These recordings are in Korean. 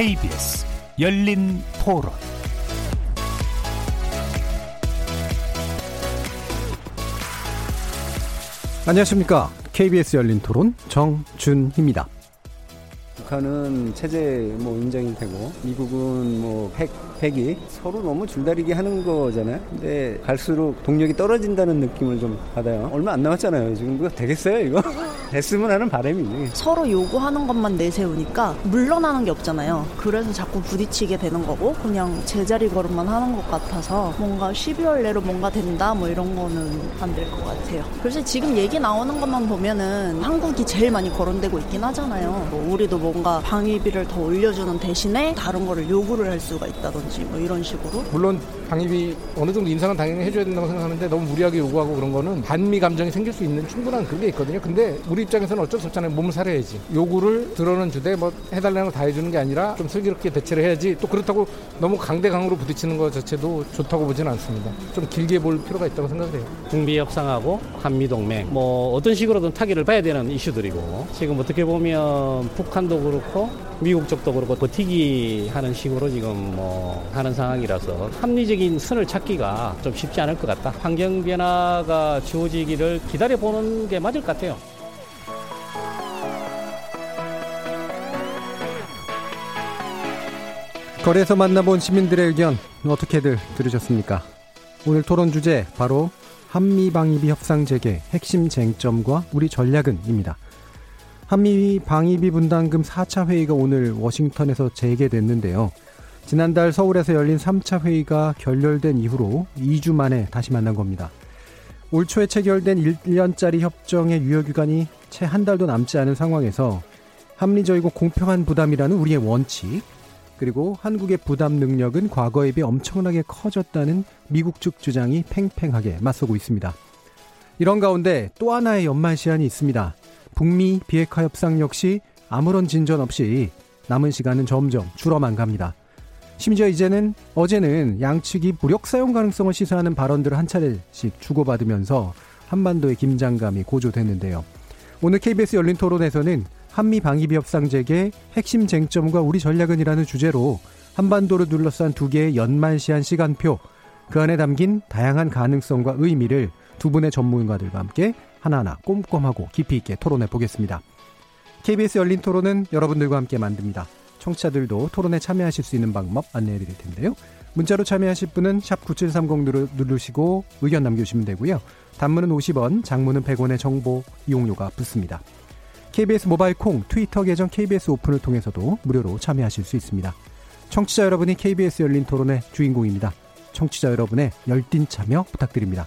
KBS 열린토론 안녕하십니까. KBS 열린토론 정준희입니다. 북한은 체제 인정이 되고 미국은 핵이 서로 너무 줄다리기 하는 거잖아요. 근데 갈수록 동력이 떨어진다는 느낌을 좀 받아요. 얼마 안 남았잖아요. 지금 이거 되겠어요 이거? 됐으면 하는 바람이. 서로 요구하는 것만 내세우니까 물러나는 게 없잖아요. 그래서 자꾸 부딪히게 되는 거고 그냥 제자리 걸음만 하는 것 같아서 뭔가 12월 내로 뭔가 된다 이런 거는 안 될 것 같아요. 글쎄 지금 얘기 나오는 것만 보면은 한국이 제일 많이 거론되고 있긴 하잖아요. 우리도 뭔가 방위비를 더 올려주는 대신에 다른 거를 요구를 할 수가 있다든지 이런 식으로. 물론 방위비 어느 정도 인상은 당연히 해줘야 된다고 생각하는데 너무 무리하게 요구하고 그런 거는 반미 감정이 생길 수 있는 충분한 그게 있거든요. 근데 우리 입장에서는 어쩔 수 없잖아요. 몸을 사려야지. 요구를 들어는 주되 해달라는 거 다 해주는 게 아니라 좀 슬기롭게 대체를 해야지. 또 그렇다고 너무 강대강으로 부딪히는 것 자체도 좋다고 보진 않습니다. 좀 길게 볼 필요가 있다고 생각해요. 북미 협상하고 한미동맹 어떤 식으로든 타깃을 봐야 되는 이슈들이고 지금 어떻게 보면 북한도 그렇고 미국 쪽도 그렇고 버티기 하는 식으로 지금 하는 상황이라서 합리적인 선을 찾기가 좀 쉽지 않을 것 같다. 환경 변화가 주어지기를 기다려보는 게 맞을 것 같아요. 거리에서 만나본 시민들의 의견 어떻게들 들으셨습니까? 오늘 토론 주제 바로 한미 방위비 협상 재개 핵심 쟁점과 우리 전략은입니다. 한미 방위비 분담금 4차 회의가 오늘 워싱턴에서 재개됐는데요. 지난달 서울에서 열린 3차 회의가 결렬된 이후로 2주 만에 다시 만난 겁니다. 올 초에 체결된 1년짜리 협정의 유효기간이 채 한 달도 남지 않은 상황에서 합리적이고 공평한 부담이라는 우리의 원칙 그리고 한국의 부담 능력은 과거에 비해 엄청나게 커졌다는 미국 측 주장이 팽팽하게 맞서고 있습니다. 이런 가운데 또 하나의 연말 시한이 있습니다. 북미 비핵화 협상 역시 아무런 진전 없이 남은 시간은 점점 줄어만 갑니다. 심지어 어제는 양측이 무력 사용 가능성을 시사하는 발언들을 한 차례씩 주고받으면서 한반도의 긴장감이 고조됐는데요. 오늘 KBS 열린 토론에서는 한미 방위비 협상 재개 핵심 쟁점과 우리 전략은이라는 주제로 한반도를 둘러싼 두 개의 연말시한 시간표, 그 안에 담긴 다양한 가능성과 의미를 두 분의 전문가들과 함께 하나하나 꼼꼼하고 깊이 있게 토론해 보겠습니다. KBS 열린 토론은 여러분들과 함께 만듭니다. 청취자들도 토론에 참여하실 수 있는 방법 안내해 드릴 텐데요. 문자로 참여하실 분은 샵 9730 누르시고 의견 남겨주시면 되고요. 단문은 50원, 장문은 100원의 정보 이용료가 붙습니다. KBS 모바일 콩, 트위터 계정 KBS 오픈을 통해서도 무료로 참여하실 수 있습니다. 청취자 여러분이 KBS 열린 토론의 주인공입니다. 청취자 여러분의 열띤 참여 부탁드립니다.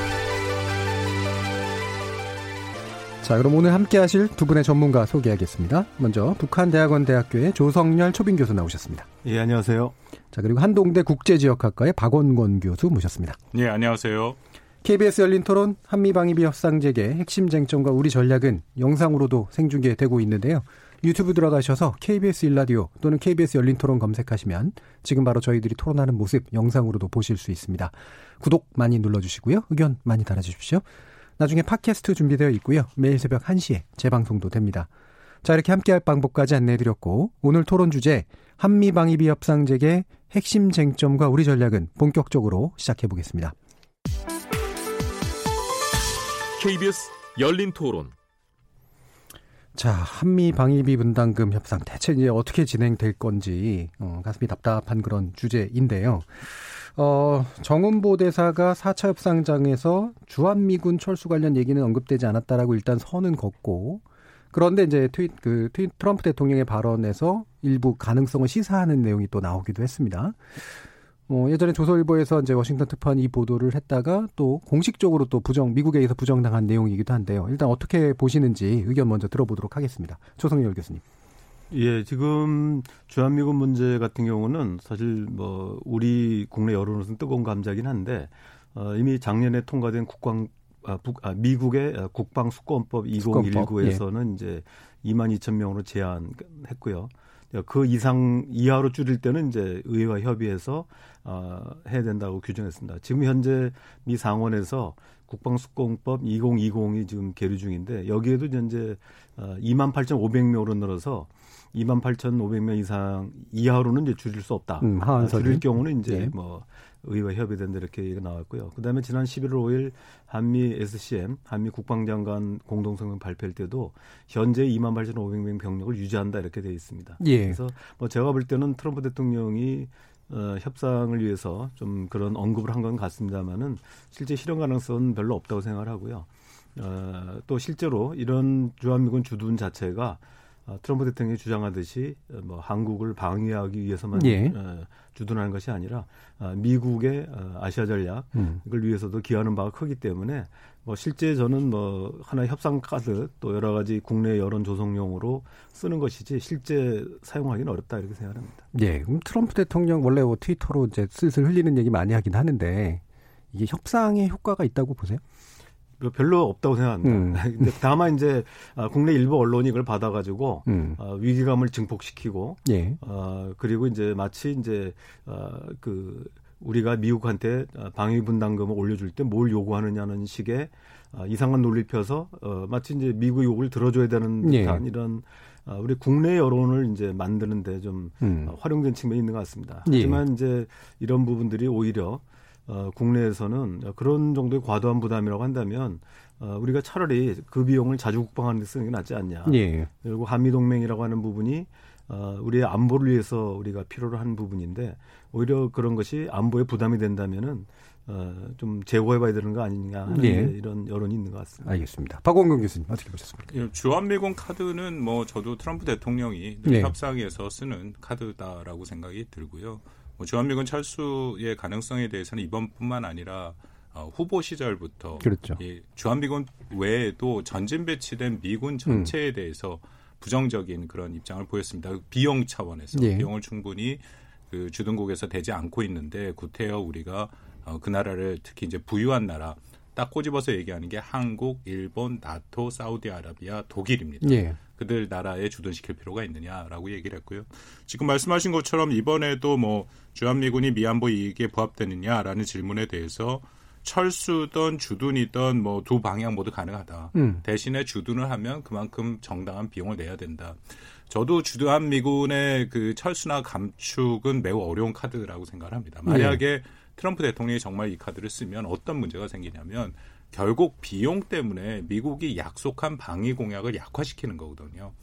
자, 그럼 오늘 함께 하실 두 분의 전문가 소개하겠습니다. 먼저 북한대학원대학교의 조성렬 초빙 교수 나오셨습니다. 예, 안녕하세요. 자, 그리고 한동대 국제지역학과의 박원권 교수 모셨습니다. 예, 안녕하세요. KBS 열린 토론 한미방위비 협상 재개 핵심 쟁점과 우리 전략은 영상으로도 생중계되고 있는데요. 유튜브 들어가셔서 KBS 1라디오 또는 KBS 열린 토론 검색하시면 지금 바로 저희들이 토론하는 모습 영상으로도 보실 수 있습니다. 구독 많이 눌러주시고요. 의견 많이 달아주십시오. 나중에 팟캐스트 준비되어 있고요. 매일 새벽 1시에 재방송도 됩니다. 자, 이렇게 함께할 방법까지 안내해드렸고 오늘 토론 주제 한미방위비 협상 재개 핵심 쟁점과 우리 전략은 본격적으로 시작해보겠습니다. KBS 열린 토론. 자, 한미 방위비 분담금 협상 대체 이제 어떻게 진행될 건지 가슴이 답답한 그런 주제인데요. 정은보 대사가 4차 협상장에서 주한미군 철수 관련 얘기는 언급되지 않았다라고 일단 선은 걷고 그런데 이제 트럼프 대통령의 발언에서 일부 가능성을 시사하는 내용이 또 나오기도 했습니다. 예전에 조선일보에서 이제 워싱턴 특파원이 보도를 했다가 또 공식적으로 또 미국에 의해서 부정당한 내용이기도 한데요. 일단 어떻게 보시는지 의견 먼저 들어보도록 하겠습니다. 조성렬 교수님. 예, 지금 주한미군 문제 같은 경우는 사실 우리 국내 여론으로서는 뜨거운 감자긴 한데 이미 작년에 통과된 미국의 국방수권법 2019에서는 이제 22,000명으로 제한했고요. 그 이상 이하로 줄일 때는 이제 의회와 협의해서 해야 된다고 규정했습니다. 지금 현재 미 상원에서 국방수권법 2020이 지금 계류 중인데 여기에도 현재 28,500명으로 늘어서 28,500명 이상 이하로는 이제 줄일 수 없다. 줄일 경우는 이제 의회와 협의된다 이렇게 얘기가 나왔고요. 그다음에 지난 11월 5일 한미 SCM, 한미 국방장관 공동성명 발표할 때도 현재 28,500명 병력을 유지한다 이렇게 되어 있습니다. 예. 그래서 제가 볼 때는 트럼프 대통령이 협상을 위해서 좀 그런 언급을 한 건 같습니다만은 실제 실현 가능성은 별로 없다고 생각을 하고요. 또 실제로 이런 주한미군 주둔 자체가 트럼프 대통령이 주장하듯이 한국을 방위하기 위해서만 주둔하는 것이 아니라 미국의 아시아 전략 이걸 위해서도 기여하는 바가 크기 때문에 실제 저는 하나의 협상 카드 또 여러 가지 국내 여론 조성용으로 쓰는 것이지 실제 사용하기는 어렵다 이렇게 생각합니다. 예, 그럼 트럼프 대통령 원래 트위터로 이제 슬슬 흘리는 얘기 많이 하긴 하는데 이게 협상에 효과가 있다고 보세요? 별로 없다고 생각합니다. 다만 이제 국내 일부 언론이 이걸 받아가지고 위기감을 증폭시키고, 그리고 이제 마치 이제 우리가 미국한테 방위 분담금을 올려줄 때 뭘 요구하느냐는 식의 이상한 논리 펴서 마치 이제 미국 요구를 들어줘야 되는 듯한 이런 우리 국내 여론을 이제 만드는데 좀 활용된 측면이 있는 것 같습니다. 하지만 이제 이런 부분들이 오히려 국내에서는 그런 정도의 과도한 부담이라고 한다면 우리가 차라리 그 비용을 자주 국방하는 데 쓰는 게 낫지 않냐. 그리고 한미동맹이라고 하는 부분이 우리의 안보를 위해서 우리가 필요로 하는 부분인데 오히려 그런 것이 안보에 부담이 된다면은 좀 제고해봐야 되는 거 아니냐 하는 이런 여론이 있는 것 같습니다. 알겠습니다. 박원권 교수님 어떻게 보셨습니까? 예, 주한미군 카드는 저도 트럼프 대통령이 협상에서 쓰는 카드다라고 생각이 들고요. 주한미군 철수의 가능성에 대해서는 이번뿐만 아니라 후보 시절부터 그렇죠. 주한미군 외에도 전진 배치된 미군 전체에 대해서 부정적인 그런 입장을 보였습니다. 비용 차원에서. 비용을 충분히 주둔국에서 대지 않고 있는데 구태여 우리가 그 나라를 특히 이제 부유한 나라 딱 꼬집어서 얘기하는 게 한국, 일본, 나토, 사우디아라비아, 독일입니다. 그들 나라에 주둔시킬 필요가 있느냐라고 얘기를 했고요. 지금 말씀하신 것처럼 이번에도 주한미군이 미안보 이익에 부합되느냐라는 질문에 대해서 철수든 주둔이든 두 방향 모두 가능하다. 대신에 주둔을 하면 그만큼 정당한 비용을 내야 된다. 저도 주한미군의 그 철수나 감축은 매우 어려운 카드라고 생각을 합니다. 만약에 트럼프 대통령이 정말 이 카드를 쓰면 어떤 문제가 생기냐면 결국 비용 때문에 미국이 약속한 방위 공약을 약화시키는 거거든요.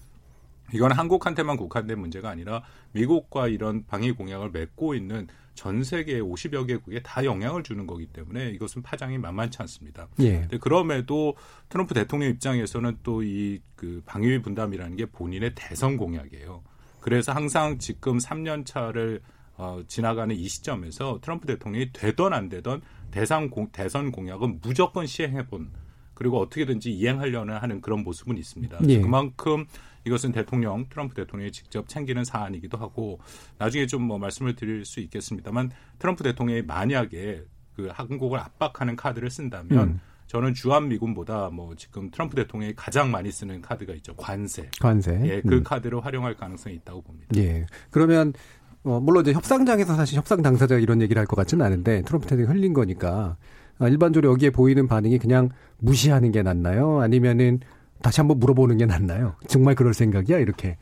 이건 한국한테만 국한된 문제가 아니라 미국과 이런 방위 공약을 맺고 있는 전 세계 50여 개국에 다 영향을 주는 거기 때문에 이것은 파장이 만만치 않습니다. 근데 그럼에도 트럼프 대통령 입장에서는 또 이 방위 분담이라는 게 본인의 대선 공약이에요. 그래서 항상 지금 3년 차를 지나가는 이 시점에서 트럼프 대통령이 되던 안 되던 대선 공약은 무조건 시행해본 그리고 어떻게든지 이행하려는 하는 그런 모습은 있습니다. 그만큼 이것은 트럼프 대통령이 직접 챙기는 사안이기도 하고 나중에 좀 말씀을 드릴 수 있겠습니다만 트럼프 대통령이 만약에 그 한국을 압박하는 카드를 쓴다면 저는 주한미군보다 지금 트럼프 대통령이 가장 많이 쓰는 카드가 있죠. 관세. 그 카드를 활용할 가능성이 있다고 봅니다. 그러면 물론 이제 협상장에서 사실 협상 당사자가 이런 얘기를 할 것 같지는 않은데 트럼프 대통령이 흘린 거니까 일반적으로 여기에 보이는 반응이 그냥 무시하는 게 낫나요? 아니면은 다시 한번 물어보는 게 낫나요? 정말 그럴 생각이야? 이렇게.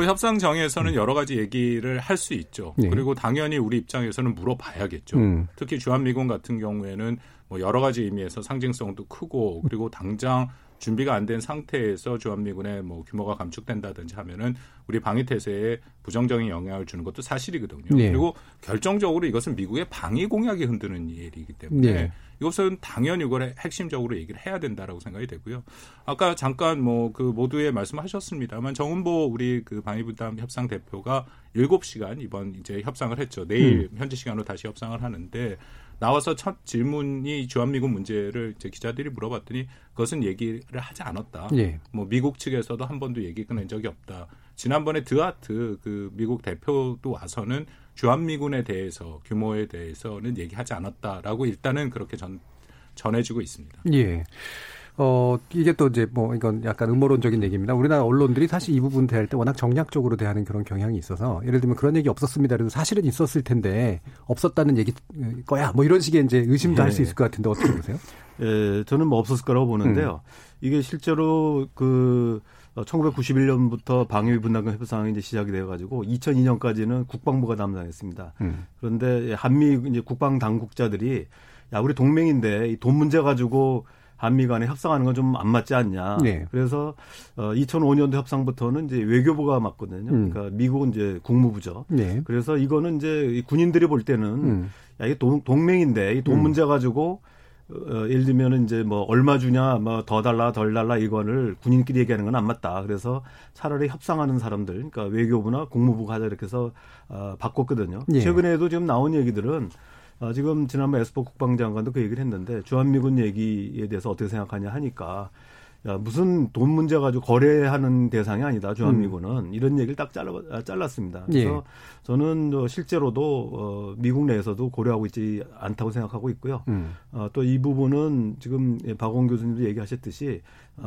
협상장에서는 여러 가지 얘기를 할 수 있죠. 그리고 당연히 우리 입장에서는 물어봐야겠죠. 특히 주한미군 같은 경우에는 여러 가지 의미에서 상징성도 크고 그리고 당장 준비가 안 된 상태에서 주한미군의 규모가 감축된다든지 하면은 우리 방위태세에 부정적인 영향을 주는 것도 사실이거든요. 그리고 결정적으로 이것은 미국의 방위 공약이 흔드는 일이기 때문에 이것은 당연히 이걸 핵심적으로 얘기를 해야 된다라고 생각이 되고요. 아까 잠깐 그 모두의 말씀하셨습니다만 정은보 우리 그 방위분담 협상 대표가 7시간 이번 이제 협상을 했죠. 내일 현지 시간으로 다시 협상을 하는데 나와서 첫 질문이 주한미군 문제를 이제 기자들이 물어봤더니 그것은 얘기를 하지 않았다. 미국 측에서도 한 번도 얘기 꺼낸 적이 없다. 지난번에 드하트 그 미국 대표도 와서는 주한미군에 대해서 규모에 대해서는 얘기하지 않았다라고 일단은 그렇게 전해지고 있습니다. 예. 이게 또 이제 뭐 이건 약간 음모론적인 얘기입니다. 우리나라 언론들이 사실 이 부분 대할 때 워낙 정략적으로 대하는 그런 경향이 있어서 예를 들면 그런 얘기 없었습니다. 그래도 사실은 있었을 텐데 없었다는 얘기 거야. 뭐 이런 식의 이제 의심도 할 수 있을 것 같은데 어떻게 보세요? 예, 저는 뭐 없었을 거라고 보는데요. 이게 실제로 그 1991년부터 방위비 분담금 협상이 이제 시작이 되어가지고 2002년까지는 국방부가 담당했습니다. 그런데 한미 이제 국방 당국자들이 야 우리 동맹인데 이 돈 문제 가지고 한미 간에 협상하는 건 좀 안 맞지 않냐. 네. 그래서 2005년도 협상부터는 이제 외교부가 맡거든요. 그러니까 미국은 이제 국무부죠. 네. 그래서 이거는 이제 군인들이 볼 때는 야 이게 동맹인데 이 돈 문제 가지고 예를 들면 이제 뭐 얼마 주냐, 뭐 더 달라, 덜 달라 이거를 군인끼리 얘기하는 건 안 맞다. 그래서 차라리 협상하는 사람들, 그러니까 외교부나 국무부가 하자 이렇게 해서 바꿨거든요. 예. 최근에도 지금 나온 얘기들은 지금 지난번 에스포 국방장관도 그 얘기를 했는데 주한미군 얘기에 대해서 어떻게 생각하냐 하니까 야, 무슨 돈 문제 가지고 거래하는 대상이 아니다, 주한미군은. 이런 얘기를 딱 잘랐습니다. 그래서 예. 저는 실제로도 미국 내에서도 고려하고 있지 않다고 생각하고 있고요. 또 이 부분은 지금 박원 교수님도 얘기하셨듯이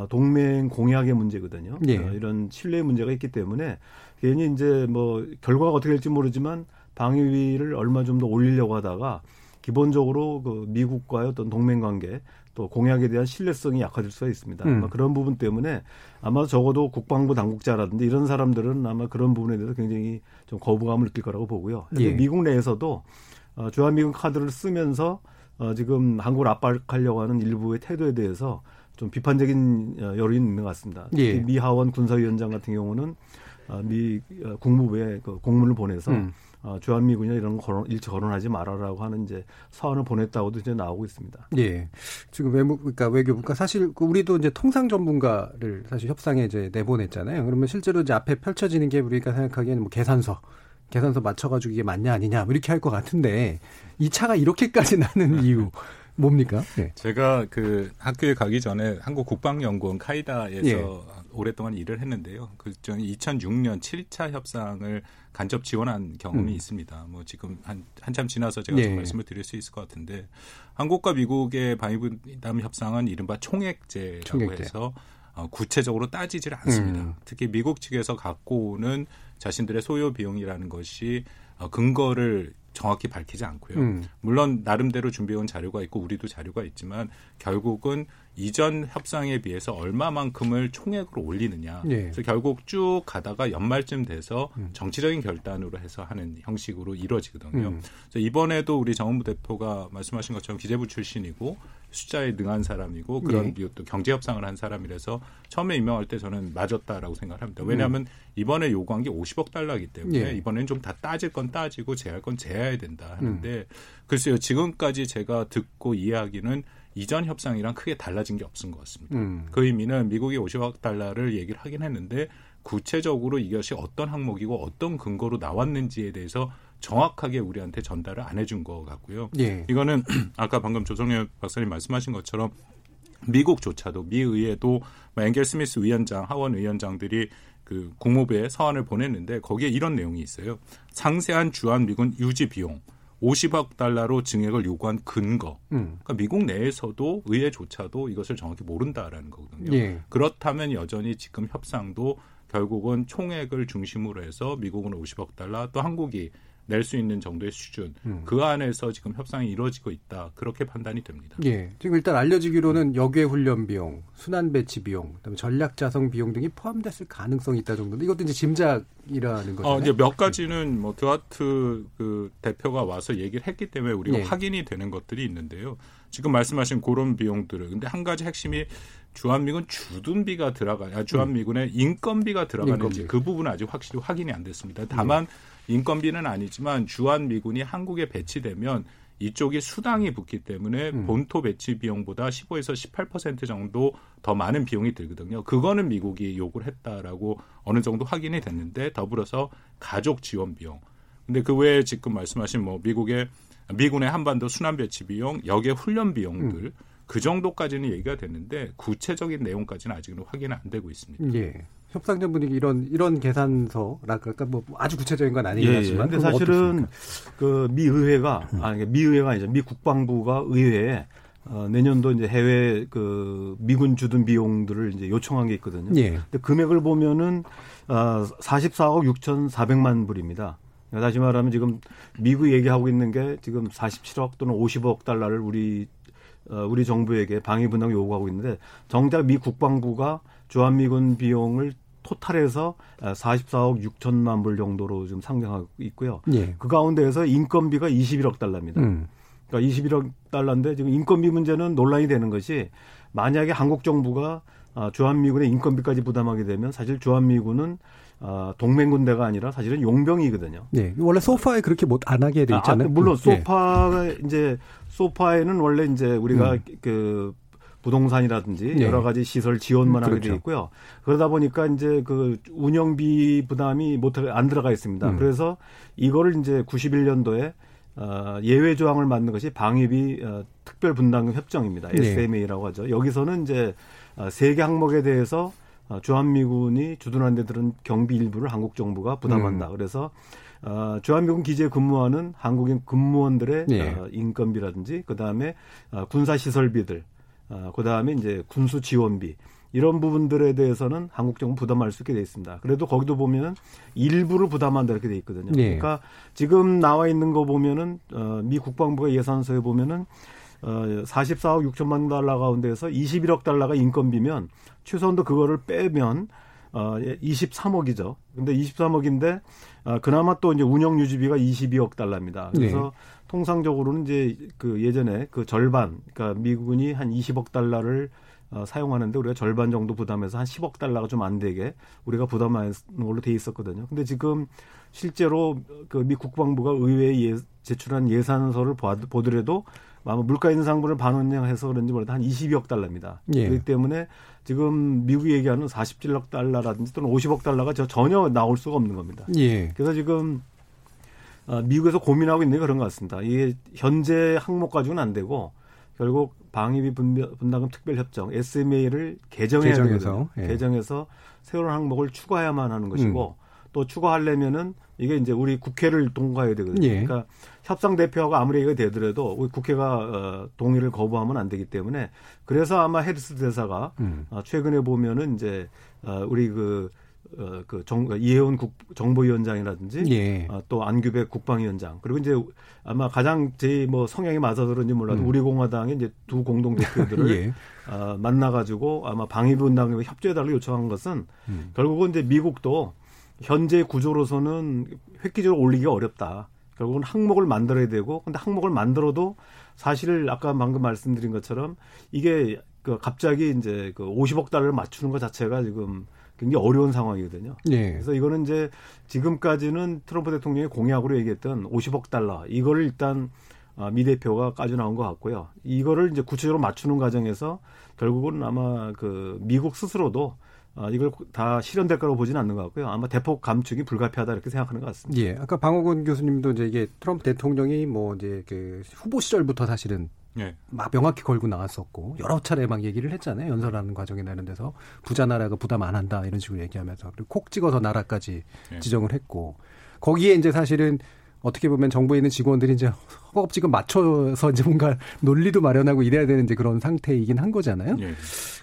동맹 공약의 문제거든요. 예. 이런 신뢰의 문제가 있기 때문에 괜히 이제 뭐 결과가 어떻게 될지 모르지만 방위비를 얼마 좀 더 올리려고 하다가 기본적으로 그 미국과의 어떤 동맹관계 또 공약에 대한 신뢰성이 약화될 수가 있습니다. 아마 그런 부분 때문에 아마 적어도 국방부 당국자라든지 이런 사람들은 아마 그런 부분에 대해서 굉장히 좀 거부감을 느낄 거라고 보고요. 예. 미국 내에서도 주한미군 카드를 쓰면서 지금 한국을 압박하려고 하는 일부의 태도에 대해서 좀 비판적인 여론이 있는 것 같습니다. 특히 예. 미 하원 군사위원장 같은 경우는 미 국무부에 그 공문을 보내서 주한미군이나 이런 거 일체 거론하지 말아라고 하는 이제 서한을 보냈다고도 이제 나오고 있습니다. 예. 지금 외교부가 사실 우리도 이제 통상 전문가를 사실 협상에 이제 내보냈잖아요. 그러면 실제로 이제 앞에 펼쳐지는 게 우리가 생각하기에는 뭐 계산서 맞춰가지고 이게 맞냐 아니냐 이렇게 할 것 같은데 이 차가 이렇게까지 나는 이유. 뭡니까? 네. 제가 그 학교에 가기 전에 한국 국방연구원 카이다에서 예. 오랫동안 일을 했는데요. 그전 2006년 7차 협상을 간접 지원한 경험이 있습니다. 뭐 지금 한참 지나서 제가 예. 좀 말씀을 드릴 수 있을 것 같은데 한국과 미국의 방위분담 협상은 이른바 총액제라고 해서 구체적으로 따지질 않습니다. 특히 미국 측에서 갖고 오는 자신들의 소요 비용이라는 것이 근거를 정확히 밝히지 않고요. 물론 나름대로 준비해온 자료가 있고 우리도 자료가 있지만 결국은 이전 협상에 비해서 얼마만큼을 총액으로 올리느냐. 예. 그래서 결국 쭉 가다가 연말쯤 돼서 정치적인 결단으로 해서 하는 형식으로 이루어지거든요. 그래서 이번에도 우리 정은보 대표가 말씀하신 것처럼 기재부 출신이고 숫자에 능한 사람이고 그런 예. 또 경제 협상을 한 사람이라서 처음에 임명할 때 저는 맞았다라고 생각합니다. 왜냐하면 이번에 요구한 게 50억 달러이기 때문에 예. 이번에는 좀 다 따질 건 따지고 제할 건 제해야 된다 하는데 글쎄요. 지금까지 제가 듣고 이야기는 이전 협상이랑 크게 달라진 게 없은 것 같습니다. 그 의미는 미국이 50억 달러를 얘기를 하긴 했는데 구체적으로 이것이 어떤 항목이고 어떤 근거로 나왔는지에 대해서 정확하게 우리한테 전달을 안 해준 것 같고요. 예. 이거는 아까 방금 조성렬 박사님 말씀하신 것처럼 미국조차도 미 의회도 앵겔 스미스 위원장, 하원 의원장들이 그 국무부에 서한을 보냈는데 거기에 이런 내용이 있어요. 상세한 주한미군 유지 비용. 50억 달러로 증액을 요구한 근거. 그러니까 미국 내에서도 의회조차도 이것을 정확히 모른다라는 거거든요. 예. 그렇다면 여전히 지금 협상도 결국은 총액을 중심으로 해서 미국은 50억 달러 또 한국이 낼 수 있는 정도의 수준. 그 안에서 지금 협상이 이루어지고 있다. 그렇게 판단이 됩니다. 예. 지금 일단 알려지기로는 여교의 훈련 비용, 순환 배치 비용, 그다음에 전략 자성 비용 등이 포함됐을 가능성이 있다 정도인데 이것도 이제 짐작이라는 거죠. 이제 몇 가지는 뭐 드하트 그 대표가 와서 얘기를 했기 때문에 우리가 예. 확인이 되는 것들이 있는데요. 지금 말씀하신 그런 비용들을. 근데 한 가지 핵심이 주한미군 주둔비가 주한미군의 인건비가 들어가는지 인건비. 그 부분은 아직 확실히 확인이 안 됐습니다. 다만 인건비는 아니지만 주한미군이 한국에 배치되면 이쪽이 수당이 붙기 때문에 본토 배치 비용보다 15에서 18% 정도 더 많은 비용이 들거든요. 그거는 미국이 요구를 했다라고 어느 정도 확인이 됐는데 더불어서 가족 지원 비용. 근데 그 외에 지금 말씀하신 뭐 미군의 한반도 순환 배치 비용, 역의 훈련 비용들 그 정도까지는 얘기가 됐는데 구체적인 내용까지는 아직은 확인이 안 되고 있습니다. 예. 협상전 분위기 이런 계산서랄까, 그러니까 뭐 아주 구체적인 건 아니긴 하지만. 예, 근데 사실은 그 미 국방부가 의회에 내년도 이제 해외 그 미군 주둔 비용들을 이제 요청한 게 있거든요. 예. 근데 금액을 보면은 44억 6,400만 불입니다. 다시 말하면 지금 미국 얘기하고 있는 게 지금 47억 또는 50억 달러를 우리 정부에게 방위 분담 요구하고 있는데, 정작 미 국방부가 주한미군 비용을 토탈해서 44억 6천만 불 정도로 지금 상정하고 있고요. 예. 그 가운데에서 인건비가 21억 달러입니다. 그러니까 21억 달러인데 지금 인건비 문제는 논란이 되는 것이, 만약에 한국 정부가 주한미군의 인건비까지 부담하게 되면 사실 주한미군은 동맹군대가 아니라 사실은 용병이거든요. 네, 원래 소파에 그렇게 못 안 하게 돼 있잖아요. 물론 소파가 이제 소파에는 원래 이제 우리가 그 부동산이라든지 여러 가지 시설 지원만 하게 돼 있고요. 그러다 보니까 이제 그 운영비 부담이 안 들어가 있습니다. 그래서 이거를 이제 91년도에 예외 조항을 만든 것이 방위비 특별 분담금 협정입니다. SMA라고 하죠. 여기서는 이제 세 개 항목에 대해서 주한미군이 주둔한 데들은 경비 일부를 한국 정부가 부담한다. 그래서 주한미군 기지에 근무하는 한국인 근무원들의 인건비라든지, 그다음에 군사시설비들, 그다음에 이제 군수 지원비, 이런 부분들에 대해서는 한국 정부 부담할 수 있게 돼 있습니다. 그래도 거기도 보면은 일부를 부담한다 이렇게 돼 있거든요. 네. 그러니까 지금 나와 있는 거 보면은 미 국방부가 예산서에 보면은 44억 6천만 달러 가운데에서 21억 달러가 인건비면, 최소한도 그거를 빼면 23억이죠. 근데 23억인데 그나마 또 이제 운영 유지비가 22억 달러입니다. 그래서 네. 통상적으로는 이제 그 예전에 그 절반, 그러니까 미군이 한 20억 달러를 사용하는데 우리가 절반 정도 부담해서 한 10억 달러가 좀 안 되게 우리가 부담하는 걸로 돼 있었거든요. 근데 지금 실제로 그 미 국방부가 의회에 제출한 예산서를 보더라도 아마 물가 인상분을 반영해서 그런지 몰라도 한 22억 달러입니다. 예. 그렇기 때문에 지금 미국이 얘기하는 47억 달러라든지 또는 50억 달러가 전혀 나올 수가 없는 겁니다. 예. 그래서 지금 미국에서 고민하고 있는 게 그런 것 같습니다. 이게 현재 항목 가지고는 안 되고 결국 방위비 분담금 특별협정 SMA를 개정해야 되거든요. 예. 개정해서 새로운 항목을 추가해야만 하는 것이고, 또 추가하려면은 이게 이제 우리 국회를 통과해야 되거든요. 예. 그러니까 협상 대표하고 아무리 얘기가 되더라도 우리 국회가 동의를 거부하면 안 되기 때문에, 그래서 아마 해리스 대사가 최근에 보면은 이제 우리 이혜원 정보위원장이라든지 예. 또 안규백 국방위원장, 그리고 이제 아마 가장 제 뭐 성향이 맞아서 그런지 몰라도 우리 공화당의 이제 두 공동 대표들을 예. 만나가지고 아마 방위비 분담금에 협조해달라고 요청한 것은 결국은 이제 미국도 현재 구조로서는 획기적으로 올리기가 어렵다. 결국은 항목을 만들어야 되고, 근데 항목을 만들어도 사실 아까 방금 말씀드린 것처럼 이게 그 갑자기 이제 그 50억 달러를 맞추는 것 자체가 지금 굉장히 어려운 상황이거든요. 네. 그래서 이거는 이제 지금까지는 트럼프 대통령의 공약으로 얘기했던 50억 달러 이거를 일단 미 대표가 까져 나온 것 같고요. 이거를 이제 구체적으로 맞추는 과정에서 결국은 아마 그 미국 스스로도 이걸 다 실현될 거라고 보지는 않는 것 같고요. 아마 대폭 감축이 불가피하다 이렇게 생각하는 것 같습니다. 예. 아까 방어권 교수님도 이제 이게 트럼프 대통령이 뭐 이제 그 후보 시절부터 사실은 예. 막 명확히 걸고 나왔었고 여러 차례 막 얘기를 했잖아요. 연설하는 과정이나 이런 데서 부자 나라가 부담 안 한다 이런 식으로 얘기하면서, 그리고 콕 찍어서 나라까지 예. 지정을 했고, 거기에 이제 사실은 어떻게 보면 정부에 있는 직원들이 이제 허겁지겁 맞춰서 이제 뭔가 논리도 마련하고 이래야 되는 이제 그런 상태이긴 한 거잖아요. 예.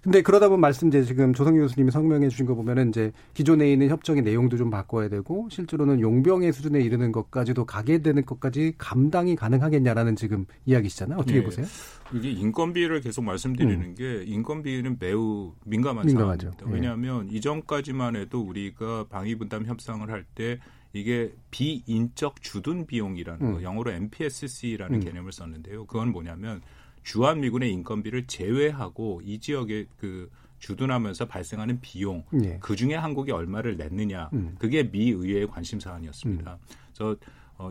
근데 그러다 보면 말씀 이제 지금 조성렬 교수님이 설명해 주신 거 보면은 이제 기존에 있는 협정의 내용도 좀 바꿔야 되고, 실제로는 용병의 수준에 이르는 것까지도 가게 되는 것까지 감당이 가능하겠냐라는 지금 이야기시잖아요. 어떻게 예. 보세요? 이게 인건비를 계속 말씀드리는 게, 인건비는 매우 민감한 상황입니다. 예. 왜냐하면 이전까지만 해도 우리가 방위 분담 협상을 할 때 이게 비인적 주둔 비용이라는 거, 영어로 MPSC라는 개념을 썼는데요. 그건 뭐냐면 주한미군의 인건비를 제외하고 이 지역에 그 주둔하면서 발생하는 비용, 예. 그중에 한국이 얼마를 냈느냐, 그게 미 의회의 관심 사안이었습니다. 그래서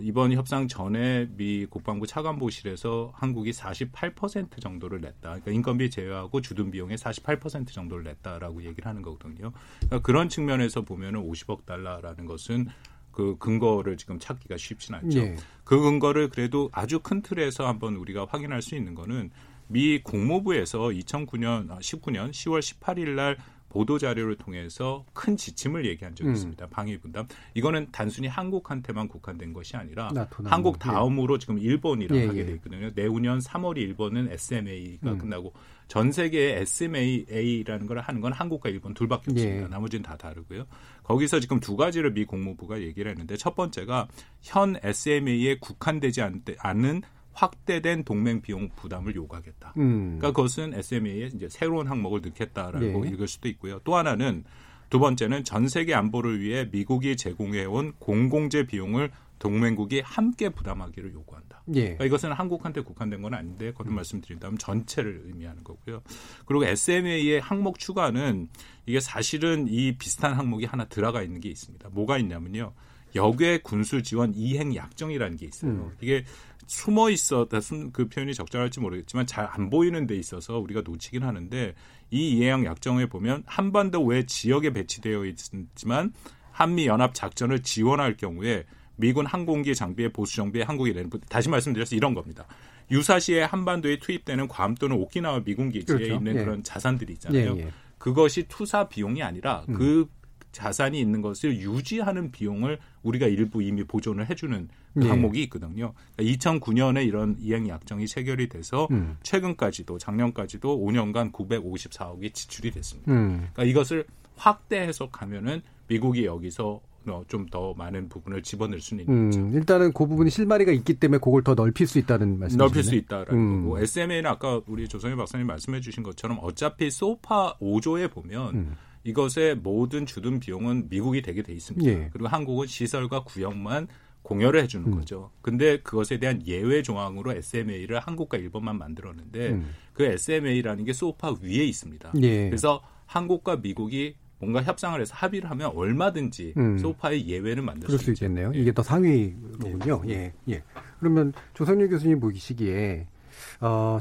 이번 협상 전에 미 국방부 차관보실에서 한국이 48% 정도를 냈다. 그러니까 인건비 제외하고 주둔 비용의 48% 정도를 냈다라고 얘기를 하는 거거든요. 그러니까 그런 측면에서 보면은 50억 달러라는 것은 그 근거를 지금 찾기가 쉽진 않죠. 예. 그 근거를 그래도 아주 큰 틀에서 한번 우리가 확인할 수 있는 거는 미 국무부에서 2019년 10월 18일 날 보도자료를 통해서 큰 지침을 얘기한 적이 있습니다. 방위분담. 이거는 단순히 한국한테만 국한된 것이 아니라 나토나 한국 다음으로 예. 지금 일본이랑 예, 하게 돼 있거든요. 내후년 3월 일본은 SMA가 끝나고 전 세계에 SMA라는 걸 하는 건 한국과 일본 둘밖에 없습니다. 예. 나머지는 다 다르고요. 거기서 지금 두 가지를 미 국무부가 얘기를 했는데 첫 번째가 현 SMA에 국한되지 않는 확대된 동맹 비용 부담을 요구하겠다. 그러니까 그것은 SMA에 이제 새로운 항목을 넣겠다라고 네. 읽을 수도 있고요. 또 하나는 두 번째는 전 세계 안보를 위해 미국이 제공해온 공공재 비용을 동맹국이 함께 부담하기를 요구한다. 예. 그러니까 이것은 한국한테 국한된 건 아닌데 거듭 말씀드린다면 전체를 의미하는 거고요. 그리고 SMA의 항목 추가는 이게 사실은 이 비슷한 항목이 하나 들어가 있는 게 있습니다. 뭐가 있냐면요. 역외 군수 지원 이행 약정이라는 게 있어요. 이게 숨어 있었다. 그 표현이 적절할지 모르겠지만 잘 안 보이는 데 있어서 우리가 놓치긴 하는데 이 이행 약정에 보면 한반도 외 지역에 배치되어 있지만 한미연합작전을 지원할 경우에 미군 항공기 장비의 보수 정비에 한국이 내는 다시 말씀드려서 이런 겁니다. 유사시에 한반도에 투입되는 괌 또는 오키나와 미군 기지에 그렇죠. 있는 예. 그런 자산들이 있잖아요. 예, 예. 그것이 투사 비용이 아니라 그 자산이 있는 것을 유지하는 비용을 우리가 일부 이미 보존을 해주는 그 항목이 있거든요. 그러니까 2009년에 이런 이행약정이 체결이 돼서 최근까지도 작년까지도 5년간 954억이 지출이 됐습니다. 그러니까 이것을 확대 해석하면은 미국이 여기서 좀 더 많은 부분을 집어넣을 수는 있는 거죠. 일단은 그 부분이 실마리가 있기 때문에 그걸 더 넓힐 수 있다는 말씀이시네요. 넓힐 수 있다라는 거고 SMA는 아까 우리 조성일 박사님 말씀해 주신 것처럼 어차피 소파 5조에 보면 이것의 모든 주둔 비용은 미국이 되게 돼 있습니다. 예. 그리고 한국은 시설과 구역만 공여를 해주는 거죠. 근데 그것에 대한 예외 조항으로 SMA를 한국과 일본만 만들었는데 그 SMA라는 게 소파 위에 있습니다. 예. 그래서 한국과 미국이 뭔가 협상을 해서 합의를 하면 얼마든지 소파의 예외를 만들 수 있죠. 그럴 수 있겠네요. 예. 이게 더 상위로군요. 네. 예, 예. 그러면 조성렬 교수님 보시기에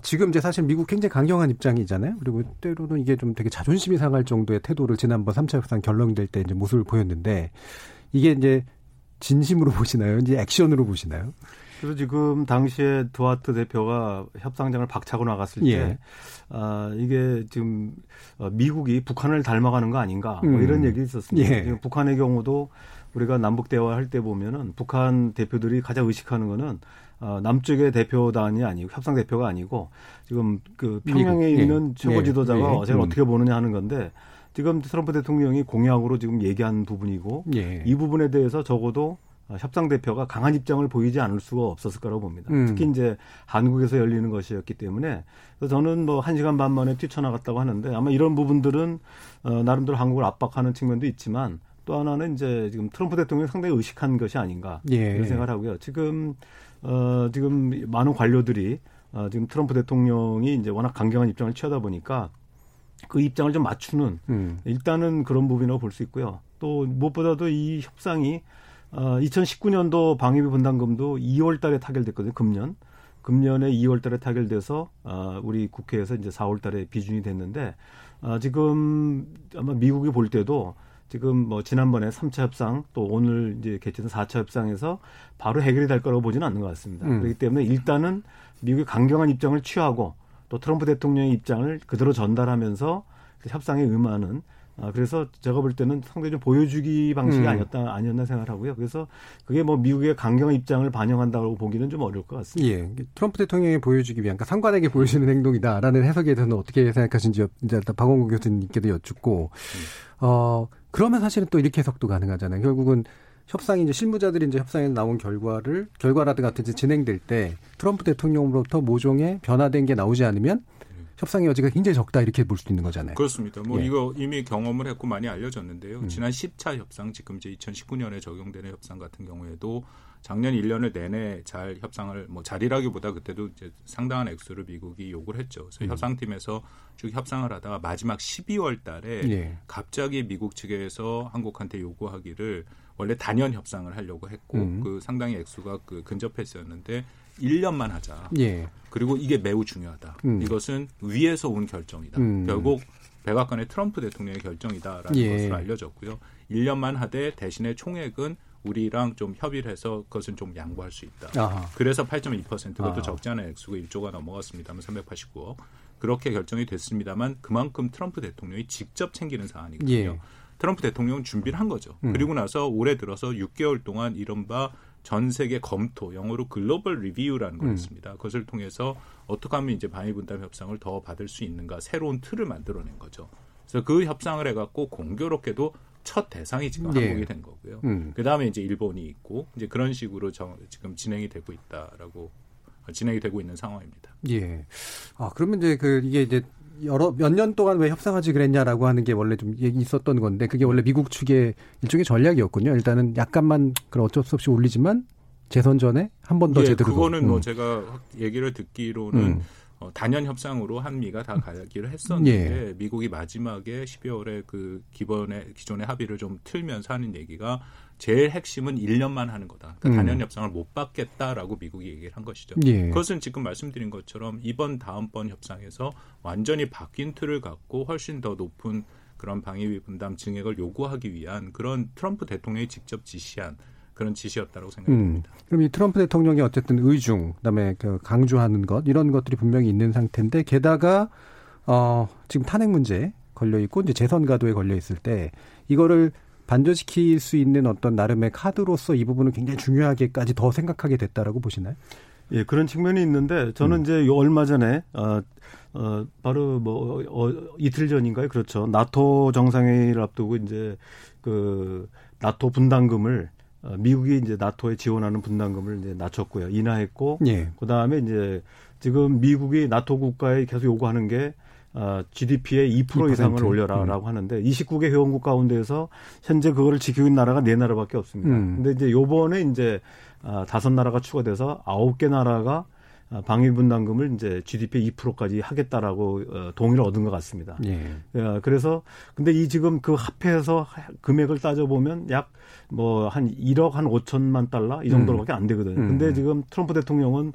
지금 이제 사실 미국 굉장히 강경한 입장이잖아요. 그리고 때로는 이게 좀 되게 자존심이 상할 정도의 태도를 지난번 3차 협상 결론될 때 이제 모습을 보였는데 이게 이제 진심으로 보시나요? 이제 액션으로 보시나요? 그래서 지금 당시에 두아트 대표가 협상장을 박차고 나갔을 때 예. 이게 지금 미국이 북한을 닮아가는 거 아닌가 뭐 이런 얘기 있었습니다. 예. 지금 북한의 경우도 우리가 남북 대화할 때 보면은 북한 대표들이 가장 의식하는 거는 남쪽의 대표단이 아니고 협상 대표가 아니고 지금 그 평양에 미국. 있는 예. 최고 지도자가 예. 제가 어떻게 보느냐 하는 건데 지금 트럼프 대통령이 공약으로 지금 얘기한 부분이고 예. 이 부분에 대해서 적어도 협상 대표가 강한 입장을 보이지 않을 수가 없었을 거라고 봅니다. 특히 이제 한국에서 열리는 것이었기 때문에 그래서 저는 뭐 1시간 반 만에 뛰쳐나갔다고 하는데 아마 이런 부분들은 나름대로 한국을 압박하는 측면도 있지만 또 하나는 이제 지금 트럼프 대통령이 상당히 의식한 것이 아닌가 예. 이런 생각을 하고요. 지금 많은 관료들이 지금 트럼프 대통령이 이제 워낙 강경한 입장을 취하다 보니까 그 입장을 좀 맞추는 일단은 그런 부분이라고 볼 수 있고요. 또 무엇보다도 이 협상이 2019년도 방위비 분담금도 2월 달에 타결됐거든요. 금년에 2월 달에 타결돼서 우리 국회에서 이제 4월 달에 비준이 됐는데 지금 아마 미국이 볼 때도 지금 뭐 지난번에 3차 협상 또 오늘 이제 개최된 4차 협상에서 바로 해결이 될 거라고 보지는 않는 것 같습니다. 그렇기 때문에 일단은 미국이 강경한 입장을 취하고 또 트럼프 대통령의 입장을 그대로 전달하면서 협상에 임하는 그래서 제가 볼 때는 상당히 좀 보여주기 방식이 아니었나 생각을 하고요. 그래서 그게 뭐 미국의 강경한 입장을 반영한다고 보기는 좀 어려울 것 같습니다. 예, 트럼프 대통령이 보여주기 위한, 그러니까 상관에게 보여주는 행동이다라는 해석에 대해서는 어떻게 생각하신지 이제 박원권 교수님께도 여쭙고 그러면 사실은 또 이렇게 해석도 가능하잖아요. 결국은 협상이 이제 실무자들이 이제 협상에 나온 결과라든가 이제 진행될 때 트럼프 대통령으로부터 모종의 변화된 게 나오지 않으면 협상의 여지가 굉장히 적다 이렇게 볼 수 있는 거잖아요. 그렇습니다. 뭐 예. 이거 이미 경험을 했고 많이 알려졌는데요. 지난 10차 협상, 지금 이제 2019년에 적용되는 협상 같은 경우에도 작년 1년을 내내 잘 협상을 뭐 잘이라기보다 그때도 이제 상당한 액수를 미국이 요구를 했죠. 그래서 협상팀에서 쭉 협상을 하다가 마지막 12월 달에 예. 갑자기 미국 측에서 한국한테 요구하기를 원래 단연 협상을 하려고 했고 그 상당히 액수가 그 근접했었는데 1년만 하자. 예. 그리고 이게 매우 중요하다. 이것은 위에서 온 결정이다. 결국 백악관의 트럼프 대통령의 결정이다라는 예. 것으로 알려졌고요. 1년만 하되 대신에 총액은 우리랑 좀 협의를 해서 그것은 좀 양보할 수 있다. 아하. 그래서 8.2% 그것도 아하. 적지 않은 액수고 1조가 넘어갔습니다만 389억. 그렇게 결정이 됐습니다만 그만큼 트럼프 대통령이 직접 챙기는 사안이거든요. 예. 트럼프 대통령은 준비를 한 거죠. 그리고 나서 올해 들어서 6개월 동안 이른바 전 세계 검토, 영어로 글로벌 리뷰라는 걸 했습니다. 그것을 통해서 어떻게 하면 이제 방위 분담 협상을 더 받을 수 있는가 새로운 틀을 만들어낸 거죠. 그래서 그 협상을 해갖고 공교롭게도 첫 대상이 지금 네. 한국이 된 거고요. 그 다음에 이제 일본이 있고 이제 그런 식으로 지금 진행이 되고 있다라고 진행이 되고 있는 상황입니다. 예. 아 그러면 이제 그 이게 이제 여러 몇 년 동안 왜 협상하지 그랬냐라고 하는 게 원래 좀 얘기 있었던 건데 그게 원래 미국 측의 일종의 전략이었군요. 일단은 약간만 그런 어쩔 수 없이 올리지만 재선 전에 한 번 더 예, 제대로. 그거는 뭐 제가 얘기를 듣기로는. 단연 협상으로 한미가 다 가기로 했었는데 예. 미국이 마지막에 12월에 그 기존의 합의를 좀 틀면서 하는 얘기가 제일 핵심은 1년만 하는 거다. 그러니까 단연 협상을 못 받겠다라고 미국이 얘기를 한 것이죠. 예. 그것은 지금 말씀드린 것처럼 이번 다음번 협상에서 완전히 바뀐 틀을 갖고 훨씬 더 높은 그런 방위 분담 증액을 요구하기 위한 그런 트럼프 대통령이 직접 지시한 그런 지시였다고 생각합니다. 그럼 이 트럼프 대통령이 어쨌든 의중, 그다음에 그 강조하는 것 이런 것들이 분명히 있는 상태인데 게다가 지금 탄핵 문제에 걸려 있고 이제 재선 가도에 걸려 있을 때 이거를 반전시킬 수 있는 어떤 나름의 카드로서 이 부분은 굉장히 중요하게까지 더 생각하게 됐다라고 보시나요? 예, 그런 측면이 있는데 저는 이제 요 얼마 전에 바로 뭐 이틀 전인가요? 그렇죠. 나토 정상회의를 앞두고 이제 그 나토 분담금을 미국이 이제 나토에 지원하는 분담금을 이제 낮췄고요. 인하했고, 예. 그 다음에 이제 지금 미국이 나토 국가에 계속 요구하는 게 GDP의 2% 이상을 올려라라고 하는데 29개 회원국 가운데에서 현재 그거를 지키고 있는 나라가 4나라밖에 없습니다. 근데 이제 요번에 이제 5나라가 추가돼서 9개 나라가 방위 분담금을 이제 GDP 2%까지 하겠다라고 동의를 얻은 것 같습니다. 예. 그래서 근데 이 지금 그 합해서 금액을 따져보면 약 뭐 한 1억 한 5천만 달러 이 정도로밖에 안 되거든요. 근데 지금 트럼프 대통령은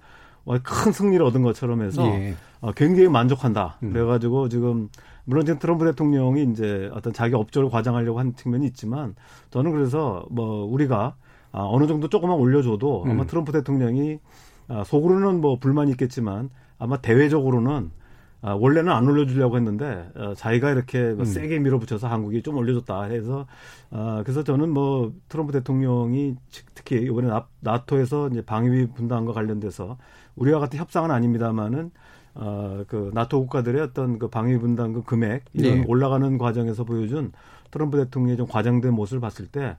큰 승리를 얻은 것처럼 해서 예. 굉장히 만족한다. 그래가지고 지금 물론 지금 트럼프 대통령이 이제 어떤 자기 업적을 과장하려고 한 측면이 있지만 저는 그래서 뭐 우리가 어느 정도 조금만 올려줘도 아마 트럼프 대통령이 속으로는 뭐 불만이 있겠지만 아마 대외적으로는 원래는 안 올려주려고 했는데 자기가 이렇게 세게 밀어붙여서 한국이 좀 올려줬다 해서 그래서 저는 뭐 트럼프 대통령이 특히 이번에 나토에서 이제 방위 분담과 관련돼서 우리와 같은 협상은 아닙니다만은 그 나토 국가들의 어떤 그 방위 분담금 금액 이런 네. 올라가는 과정에서 보여준 트럼프 대통령의 좀 과장된 모습을 봤을 때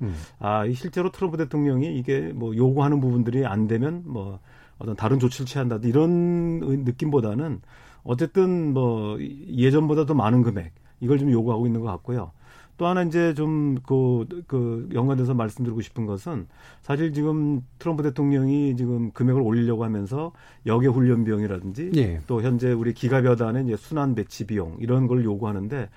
실제로 트럼프 대통령이 이게 뭐 요구하는 부분들이 안 되면 뭐 어떤 다른 조치를 취한다든 이런 느낌보다는 어쨌든 뭐 예전보다 더 많은 금액 이걸 좀 요구하고 있는 것 같고요. 또 하나 이제 좀 그 연관돼서 말씀드리고 싶은 것은 사실 지금 트럼프 대통령이 지금 금액을 올리려고 하면서 여계 훈련 비용이라든지 예. 또 현재 우리 기갑 여단의 이제 순환 배치 비용 이런 걸 요구하는데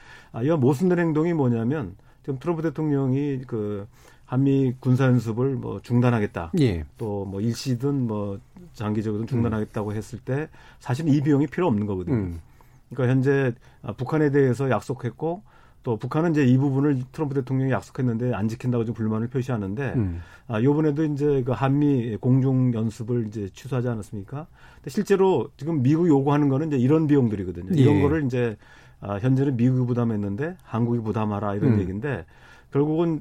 이와 모순된 행동이 뭐냐면 지금 트럼프 대통령이 그 한미 군사연습을 뭐 중단하겠다. 예. 또 뭐 일시든 뭐 장기적으로든 중단하겠다고 했을 때 사실 이 비용이 필요 없는 거거든요. 그러니까 현재 북한에 대해서 약속했고 또 북한은 이제 이 부분을 트럼프 대통령이 약속했는데 안 지킨다고 좀 불만을 표시하는데 요번에도 이제 그 한미 공중 연습을 이제 취소하지 않았습니까? 근데 실제로 지금 미국 요구하는 거는 이제 이런 비용들이거든요. 예. 이런 거를 이제 현재는 미국이 부담했는데 한국이 부담하라 이런 얘기인데 결국은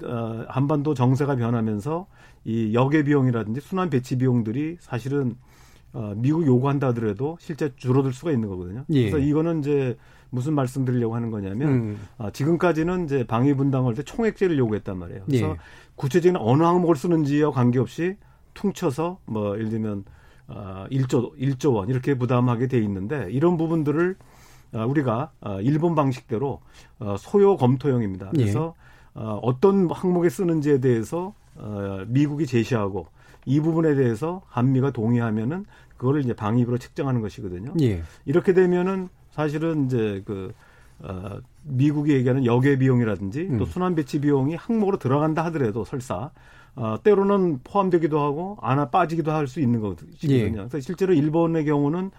한반도 정세가 변하면서 이 여계 비용이라든지 순환 배치 비용들이 사실은 미국 요구한다 하더라도 실제 줄어들 수가 있는 거거든요. 예. 그래서 이거는 이제 무슨 말씀드리려고 하는 거냐면 지금까지는 이제 방위 분담할 때 총액제를 요구했단 말이에요. 그래서 예. 구체적인 어느 항목을 쓰는지와 관계없이 퉁쳐서 뭐 예를 들면 1조 원 이렇게 부담하게 돼 있는데 이런 부분들을 우리가 일본 방식대로 소요 검토형입니다. 그래서 예. 어떤 항목에 쓰는지에 대해서 미국이 제시하고 이 부분에 대해서 한미가 동의하면은 그거를 이제 방위비로 책정하는 것이거든요. 예. 이렇게 되면은 사실은 이제 그 미국이 얘기하는 여계 비용이라든지 또 순환 배치 비용이 항목으로 들어간다 하더라도 설사 때로는 포함되기도 하고 안아 빠지기도 할 수 있는 거거든요. 예. 그래서 실제로 일본의 경우는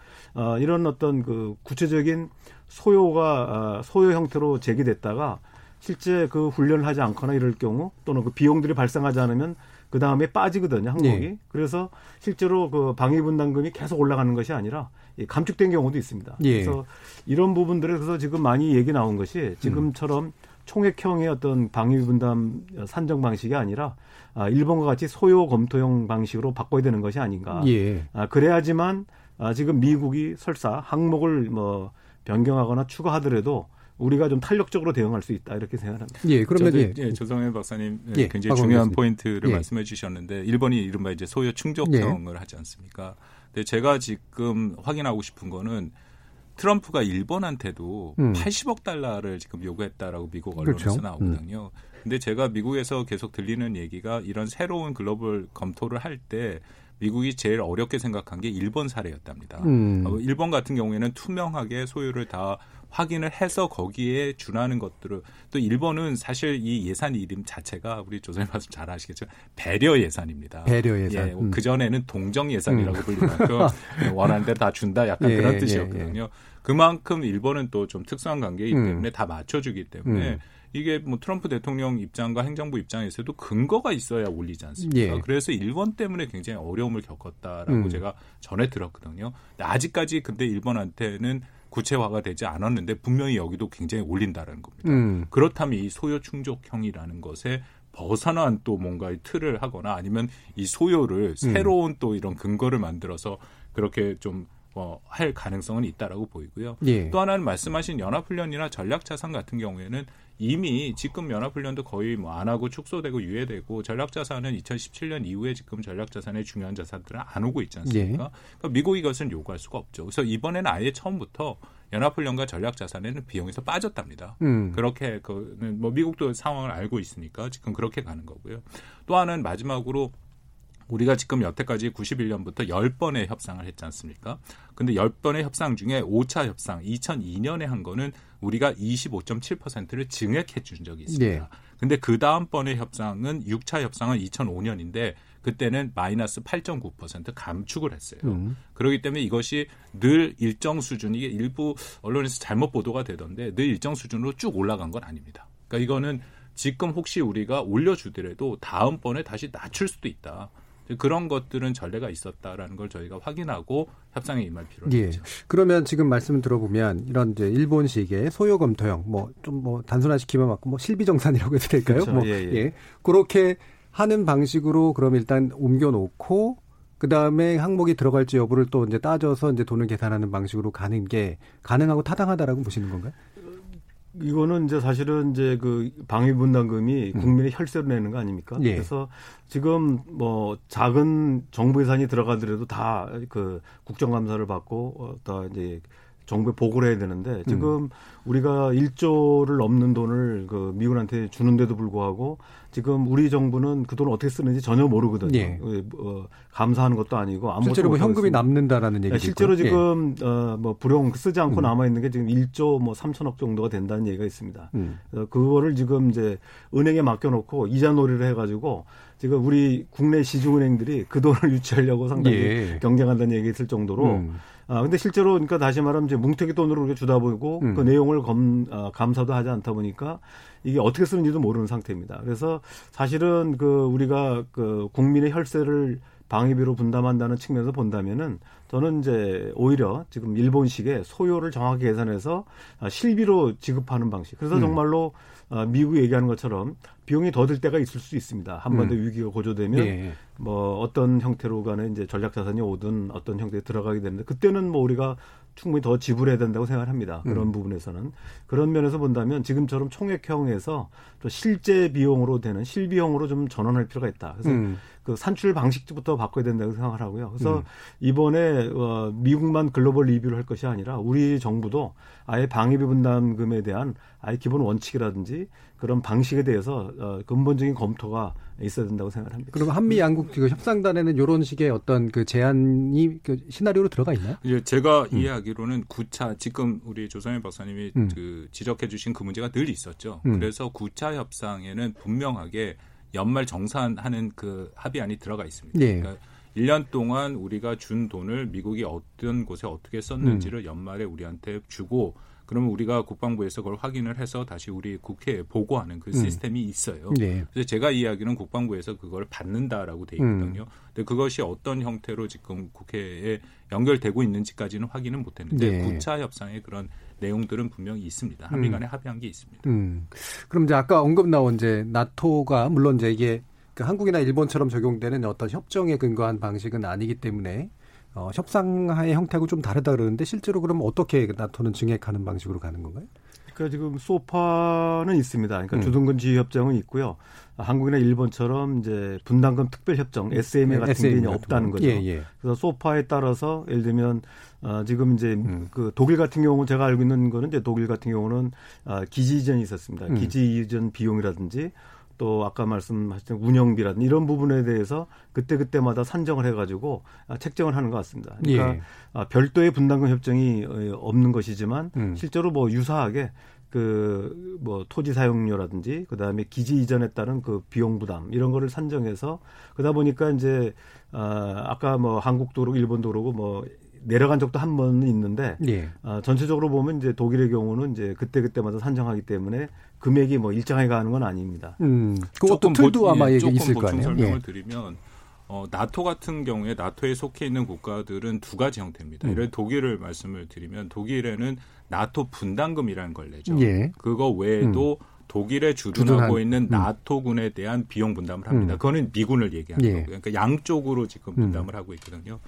이런 어떤 그 구체적인 소요가 소요 형태로 제기됐다가 실제 그 훈련을 하지 않거나 이럴 경우 또는 그 비용들이 발생하지 않으면 그 다음에 빠지거든요, 항목이. 네. 그래서 실제로 그 방위분담금이 계속 올라가는 것이 아니라 감축된 경우도 있습니다. 네. 그래서 이런 부분들에서 지금 많이 얘기 나온 것이 지금처럼 총액형의 어떤 방위분담 산정 방식이 아니라 일본과 같이 소요 검토형 방식으로 바꿔야 되는 것이 아닌가. 예. 그래야지만 지금 미국이 설사 항목을 뭐 변경하거나 추가하더라도 우리가 좀 탄력적으로 대응할 수 있다 이렇게 생각합니다. 예, 그러면 조성렬 박사님 굉장히 중요한 포인트를 말씀해 주셨는데 일본이 이른바 이제 소요 충족형을 하지 않습니까? 근데 제가 지금 확인하고 싶은 거는 트럼프가 일본한테도 80억 달러를 지금 요구했다라고 미국 언론에서 나오거든요. 근데 제가 미국에서 계속 들리는 얘기가 이런 새로운 글로벌 검토를 할 때 미국이 제일 어렵게 생각한 게 일본 사례였답니다. 일본 같은 경우에는 투명하게 소유를 다 확인을 해서 거기에 준하는 것들을 또 일본은 사실 이 예산 이름 자체가 우리 조선일보 말씀 잘 아시겠지만 배려 예산입니다. 배려 예산. 예, 그전에는 동정 예산이라고 불릴 만큼 원하는 대로 다 준다 약간 그런 뜻이었거든요. 그만큼 일본은 또 좀 특수한 관계이기 때문에 다 맞춰주기 때문에 이게 뭐 트럼프 대통령 입장과 행정부 입장에서도 근거가 있어야 올리지 않습니까? 예. 그래서 일본 때문에 굉장히 어려움을 겪었다라고 제가 전해 들었거든요. 근데 아직까지 근데 일본한테는 구체화가 되지 않았는데 분명히 여기도 굉장히 올린다라는 겁니다. 그렇다면 이 소요 충족형이라는 것에 벗어난 또 뭔가의 틀을 하거나 아니면 이 소요를 새로운 또 이런 근거를 만들어서 그렇게 좀 할 가능성은 있다라고 보이고요. 예. 또 하나는 말씀하신 연합훈련이나 전략자산 같은 경우에는 이미 지금 연합훈련도 거의 뭐 안 하고 축소되고 유예되고 전략자산은 2017년 이후에 지금 전략자산의 중요한 자산들은 안 오고 있지 않습니까? 예. 그러니까 미국이 이것은 요구할 수가 없죠. 그래서 이번에는 아예 처음부터 연합훈련과 전략자산에는 비용에서 빠졌답니다. 그렇게 그는 뭐 미국도 상황을 알고 있으니까 지금 그렇게 가는 거고요. 또 하나는 마지막으로 우리가 지금 여태까지 91년부터 10번의 협상을 했지 않습니까? 근데 10번의 협상 중에 5차 협상, 2002년에 한 거는 우리가 25.7%를 증액해 준 적이 있습니다. 네. 근데 그 다음번의 협상은 6차 협상은 2005년인데 그때는 마이너스 8.9% 감축을 했어요. 그렇기 때문에 이것이 늘 일정 수준, 이게 일부 언론에서 잘못 보도가 되던데 늘 일정 수준으로 쭉 올라간 건 아닙니다. 그러니까 이거는 지금 혹시 우리가 올려주더라도 다음번에 다시 낮출 수도 있다. 그런 것들은 전례가 있었다라는 걸 저희가 확인하고 협상에 임할 필요가 있죠. 그러면 지금 말씀을 들어보면 이런 이제 일본식의 소요 검토형, 뭐 좀 뭐 단순화시키면 맞고 뭐 실비정산이라고 해도 될까요? 그렇죠. 그렇게 하는 방식으로 그럼 일단 옮겨놓고 그 다음에 항목이 들어갈지 여부를 또 이제 따져서 이제 돈을 계산하는 방식으로 가는 게 가능하고 타당하다라고 보시는 건가요? 이거는 이제 사실은 이제 그 방위분담금이 국민의 혈세로 내는 거 아닙니까? 예. 그래서 지금 뭐 작은 정부 예산이 들어가더라도 다 그 국정감사를 받고 다 이제 정부에 보고를 해야 되는데 지금 우리가 1조를 넘는 돈을 그 미군한테 주는데도 불구하고 지금 우리 정부는 그 돈을 어떻게 쓰는지 전혀 모르거든요. 예. 감사하는 것도 아니고 아무것도 실제로 뭐 현금이 남는다라는 얘기죠. 실제로 지금 뭐 불용 쓰지 않고 남아 있는 게 지금 1조 뭐 3천억 정도가 된다는 얘기가 있습니다. 그거를 지금 이제 은행에 맡겨놓고 이자놀이를 해가지고 지금 우리 국내 시중은행들이 그 돈을 유치하려고 상당히 경쟁한다는 얘기 있을 정도로. 근데 실제로 그러니까 다시 말하면 이제 뭉태기 돈으로 이렇게 주다 보고 그 내용을 감사도 하지 않다 보니까 이게 어떻게 쓰는지도 모르는 상태입니다. 그래서 사실은 그 우리가 그 국민의 혈세를 방위비로 분담한다는 측면에서 본다면은 저는 이제 오히려 지금 일본식의 소요를 정확히 계산해서 실비로 지급하는 방식. 그래서 정말로 미국이 얘기하는 것처럼 비용이 더 들 때가 있을 수 있습니다. 한반도 위기가 고조되면 뭐 어떤 형태로 간에 이제 전략자산이 오든 어떤 형태에 들어가게 되는데 그때는 뭐 우리가 충분히 더 지불해야 된다고 생각을 합니다. 그런 부분에서는. 그런 면에서 본다면 지금처럼 총액형에서 또 실제 비용으로 되는 실비용으로 좀 전환할 필요가 있다. 그래서 그 산출 방식부터 바꿔야 된다고 생각을 하고요. 그래서 이번에 미국만 글로벌 리뷰를 할 것이 아니라 우리 정부도 아예 방위비 분담금에 대한 아예 기본 원칙이라든지 그런 방식에 대해서 근본적인 검토가 있어야 된다고 생각합니다. 그럼 한미 양국 그 협상단에는 이런 식의 어떤 그 제안이 그 시나리오로 들어가 있나요? 예, 제가 이해하기로는 9차 지금 우리 조성렬 박사님이 그 지적해 주신 그 문제가 늘 있었죠. 그래서 9차 협상에는 분명하게 연말 정산하는 그 합의안이 들어가 있습니다. 예. 그러니까 1년 동안 우리가 준 돈을 미국이 어떤 곳에 어떻게 썼는지를 연말에 우리한테 주고 그러면 우리가 국방부에서 그걸 확인을 해서 다시 우리 국회에 보고하는 그 시스템이 있어요. 네. 그래서 제가 이야기는 국방부에서 그걸 받는다라고 돼 있거든요. 근데 그것이 어떤 형태로 지금 국회에 연결되고 있는지까지는 확인은 못했는데 9차 협상의 그런 내용들은 분명히 있습니다. 한미 간에 합의한 게 있습니다. 그럼 이제 아까 언급 나온 이제 나토가 물론 이제 이게 한국이나 일본처럼 적용되는 어떤 협정에 근거한 방식은 아니기 때문에 협상의 형태하고 좀 다르다 그러는데 실제로 그럼 어떻게 나토는 증액하는 방식으로 가는 건가요? 그러니까 지금 소파는 있습니다. 그러니까 주둔군 지휘 협정은 있고요. 한국이나 일본처럼 이제 분담금 특별 협정 SMA 같은 게 이제 없다는 거죠. 그래서 소파에 따라서 예를 들면 지금 이제 그 독일 같은 경우 제가 알고 있는 거는 이제 독일 같은 경우는 기지 이전이 있었습니다. 기지 이전 비용이라든지 또 아까 말씀하신 운영비라든지 이런 부분에 대해서 그때마다 산정을 해가지고 책정을 하는 것 같습니다. 그러니까 별도의 분담금 협정이 없는 것이지만 실제로 뭐 유사하게 그 뭐 토지 사용료라든지 그다음에 기지 이전에 따른 그 비용 부담 이런 거를 산정해서 그러다 보니까 이제 아까 뭐 한국도 그러고 일본도 그러고 뭐 내려간 적도 한 번은 있는데 전체적으로 보면 이제 독일의 경우는 이제 그때마다 산정하기 때문에 금액이 뭐 일정하게 가는 건 아닙니다. 그것도 틀도 아마 얘기 있을 거 아니에요. 조금 보충 설명을 드리면 나토 같은 경우에 나토에 속해 있는 국가들은 두 가지 형태입니다. 예를 독일을 말씀을 드리면 독일에는 나토 분담금이라는 걸 내죠. 그거 외에도 독일에 주둔하고 있는 나토군에 대한 비용 분담을 합니다. 그거는 미군을 얘기하는 거고요. 그러니까 양쪽으로 지금 분담을 하고 있거든요.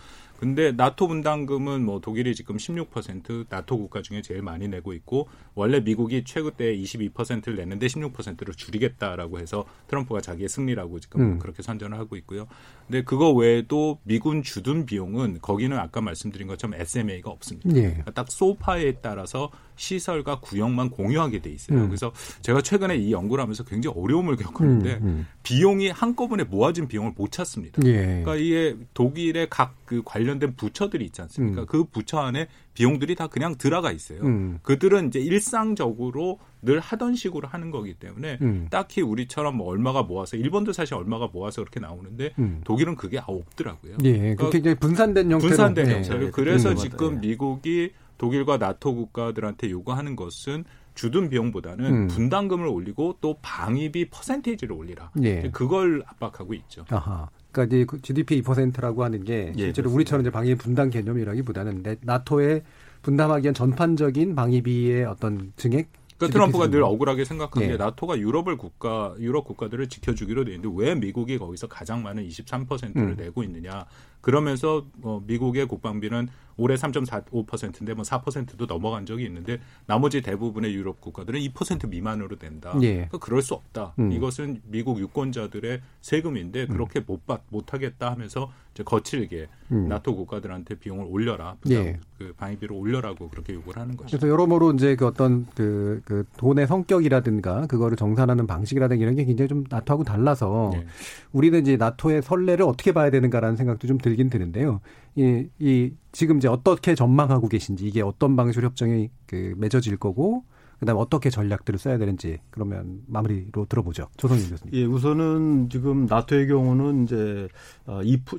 근데 나토 분담금은 뭐 독일이 지금 16% 나토 국가 중에 제일 많이 내고 있고 원래 미국이 최고때 22%를 냈는데 16%로 줄이겠다라고 해서 트럼프가 자기의 승리라고 지금 그렇게 선전을 하고 있고요. 근데 그거 외에도 미군 주둔 비용은 거기는 아까 말씀드린 것처럼 SMA가 없습니다. 그러니까 딱 소파에 따라서 시설과 구역만 공유하게 돼 있어요. 그래서 제가 최근에 이 연구를 하면서 굉장히 어려움을 겪었는데 비용이 한꺼번에 모아진 비용을 못 찾습니다. 그러니까 이게 독일의 각 그 관련된 부처들이 있지 않습니까? 그 부처 안에 비용들이 다 그냥 들어가 있어요. 그들은 이제 일상적으로 늘 하던 식으로 하는 거기 때문에 딱히 우리처럼 뭐 얼마가 모아서 일본도 사실 얼마가 모아서 그렇게 나오는데 독일은 그게 없더라고요. 그러니까 굉장히 분산된 형태로. 그래서 지금 미국이 독일과 나토 국가들한테 요구하는 것은 주둔 비용보다는 분담금을 올리고 또 방위비 퍼센테이지를 올리라. 그걸 압박하고 있죠. 그러니까 GDP 2%라고 하는 게 실제로 우리처럼 이제 방위비 분담 개념이라기보다는 나토의 분담하기 위한 전반적인 방위비의 어떤 증액. 그러니까 트럼프가 늘 억울하게 생각한 게 나토가 유럽 국가들을 지켜주기로 돼 있는데 왜 미국이 거기서 가장 많은 23%를 내고 있느냐. 그러면서 미국의 국방비는 올해 3.45%인데 뭐 4%도 넘어간 적이 있는데 나머지 대부분의 유럽 국가들은 2% 미만으로 된다. 그러니까 그럴 수 없다. 이것은 미국 유권자들의 세금인데 그렇게 못하겠다 하면서 이제 거칠게 나토 국가들한테 비용을 올려라, 그 방위비를 올려라고 그렇게 요구를 하는 것이죠. 그래서 여러모로 이제 그 어떤 그 돈의 성격이라든가 그거를 정산하는 방식이라든가 이런 게 굉장히 좀 나토하고 달라서 우리는 이제 나토의 선례를 어떻게 봐야 되는가라는 생각도 좀 들긴 드는데요. 지금 이제 어떻게 전망하고 계신지 이게 어떤 방식으로 협정이 그 맺어질 거고 그다음에 어떻게 전략들을 써야 되는지 그러면 마무리로 들어보죠. 조성렬 교수님. 우선은 지금 나토의 경우는 이제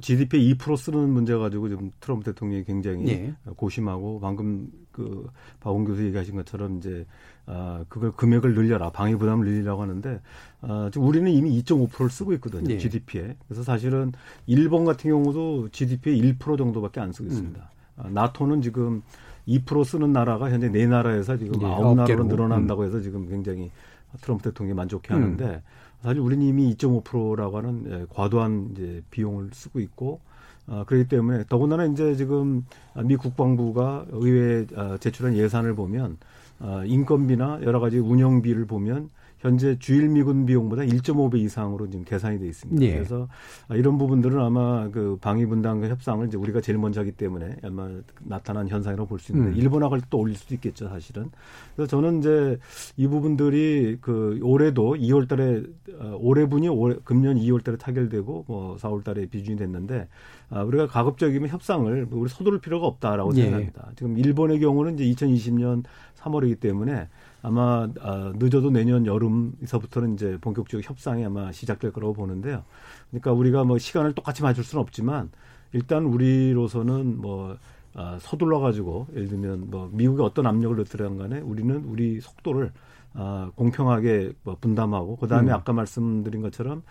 GDP 2% 쓰는 문제 가지고 지금 트럼프 대통령이 굉장히 고심하고 방금 그 박원 교수 얘기하신 것처럼 이제 그걸 금액을 늘려라, 방위 부담을 늘리라고 하는데 지금 우리는 이미 2.5%를 쓰고 있거든요. GDP에. 그래서 사실은 일본 같은 경우도 GDP의 1% 정도밖에 안 쓰고 있습니다. 나토는 지금 2% 쓰는 나라가 현재 4나라에서 지금 9나라로 늘어난다고 해서 지금 굉장히 트럼프 대통령이 만족해하는데 사실 우리는 이미 2.5%라고 하는 과도한 이제 비용을 쓰고 있고 그렇기 때문에 더군다나 이제 지금 미 국방부가 의회에 제출한 예산을 보면 인건비나 여러 가지 운영비를 보면 현재 주일 미군 비용보다 1.5배 이상으로 지금 계산이 돼 있습니다. 그래서 이런 부분들은 아마 그 방위 분담금 협상을 이제 우리가 제일 먼저 하기 때문에 아마 나타난 현상이라고 볼 수 있는데 일본하고 또 올릴 수도 있겠죠, 사실은. 그래서 저는 이제 이 부분들이 그 올해도 2월 달에 올해분이 금년 2월 달에 타결되고 뭐 4월 달에 비준이 됐는데 우리가 가급적이면 협상을 우리 서두를 필요가 없다라고 생각합니다. 지금 일본의 경우는 이제 2020년 3월이기 때문에 아마 늦어도 내년 여름서부터는 이제 본격적으로 협상이 아마 시작될 거라고 보는데요. 그러니까 우리가 뭐 시간을 똑같이 맞출 수는 없지만 일단 우리로서는 뭐 서둘러 가지고 예를 들면 뭐 미국에 어떤 압력을 넣더라도 간에 우리는 우리 속도를 공평하게 뭐 분담하고 그다음에 아까 말씀드린 것처럼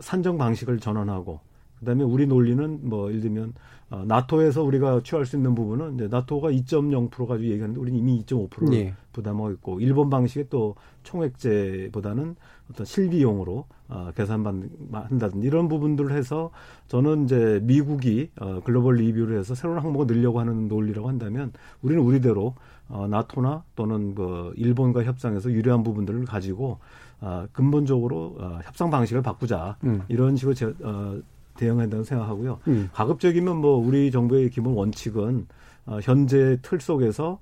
산정 방식을 전환하고 그다음에 우리 논리는 뭐 예를 들면 나토에서 우리가 취할 수 있는 부분은 이제 나토가 2.0% 가지고 얘기하는데 우리는 이미 2.5%를 예. 부담하고 있고 일본 방식의 또 총액제보다는 어떤 실비용으로 계산한다든지 이런 부분들을 해서 저는 이제 미국이 글로벌 리뷰를 해서 새로운 항목을 늘려고 하는 논리라고 한다면 우리는 우리대로 나토나 또는 그 일본과 협상에서 유리한 부분들을 가지고 근본적으로 협상 방식을 바꾸자 이런 식으로 대응한다고 생각하고요. 가급적이면 뭐 우리 정부의 기본 원칙은 현재 틀 속에서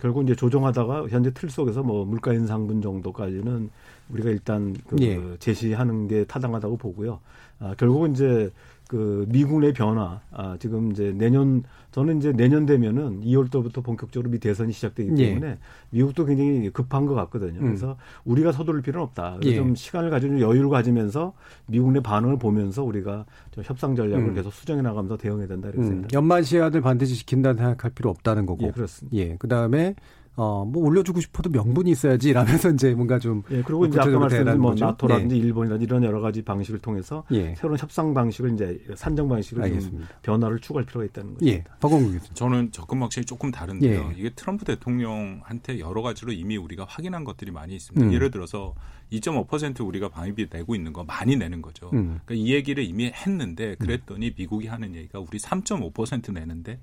결국 이제 조정하다가 현재 틀 속에서 뭐 물가 인상분 정도까지는 우리가 일단 예. 제시하는 게 타당하다고 보고요. 결국은 이제 그 미국 내 변화, 지금 이제 내년, 저는 이제 내년 되면은 2월부터 본격적으로 미 대선이 시작되기 때문에 예. 미국도 굉장히 급한 것 같거든요. 그래서 우리가 서두를 필요는 없다. 예. 좀 시간을 가지고 여유를 가지면서 미국 내 반응을 보면서 우리가 좀 협상 전략을 계속 수정해 나가면서 대응해야 된다. 이렇게 생각합니다. 연말 시한을 반드시 지킨다는 생각할 필요 없다는 거고. 예, 그렇습니다. 예, 그 다음에 뭐 올려주고 싶어도 명분이 있어야지라면서 이제 뭔가 좀 예, 그리고 이제 아까 말씀드린 뭐 나토라든지 예. 일본이라든지 이런 여러 가지 방식을 통해서 예. 새로운 협상 방식을 이제 산정 방식을 좀 변화를 추구할 필요가 있다는 거죠. 예. 박원국 교수님. 저는 접근 방식이 조금 다른데요. 예. 이게 트럼프 대통령한테 여러 가지로 이미 우리가 확인한 것들이 많이 있습니다. 예를 들어서 2.5% 우리가 방위비 내고 있는 거 많이 내는 거죠. 그러니까 이 얘기를 이미 했는데 그랬더니 미국이 하는 얘기가 우리 3.5% 내는데.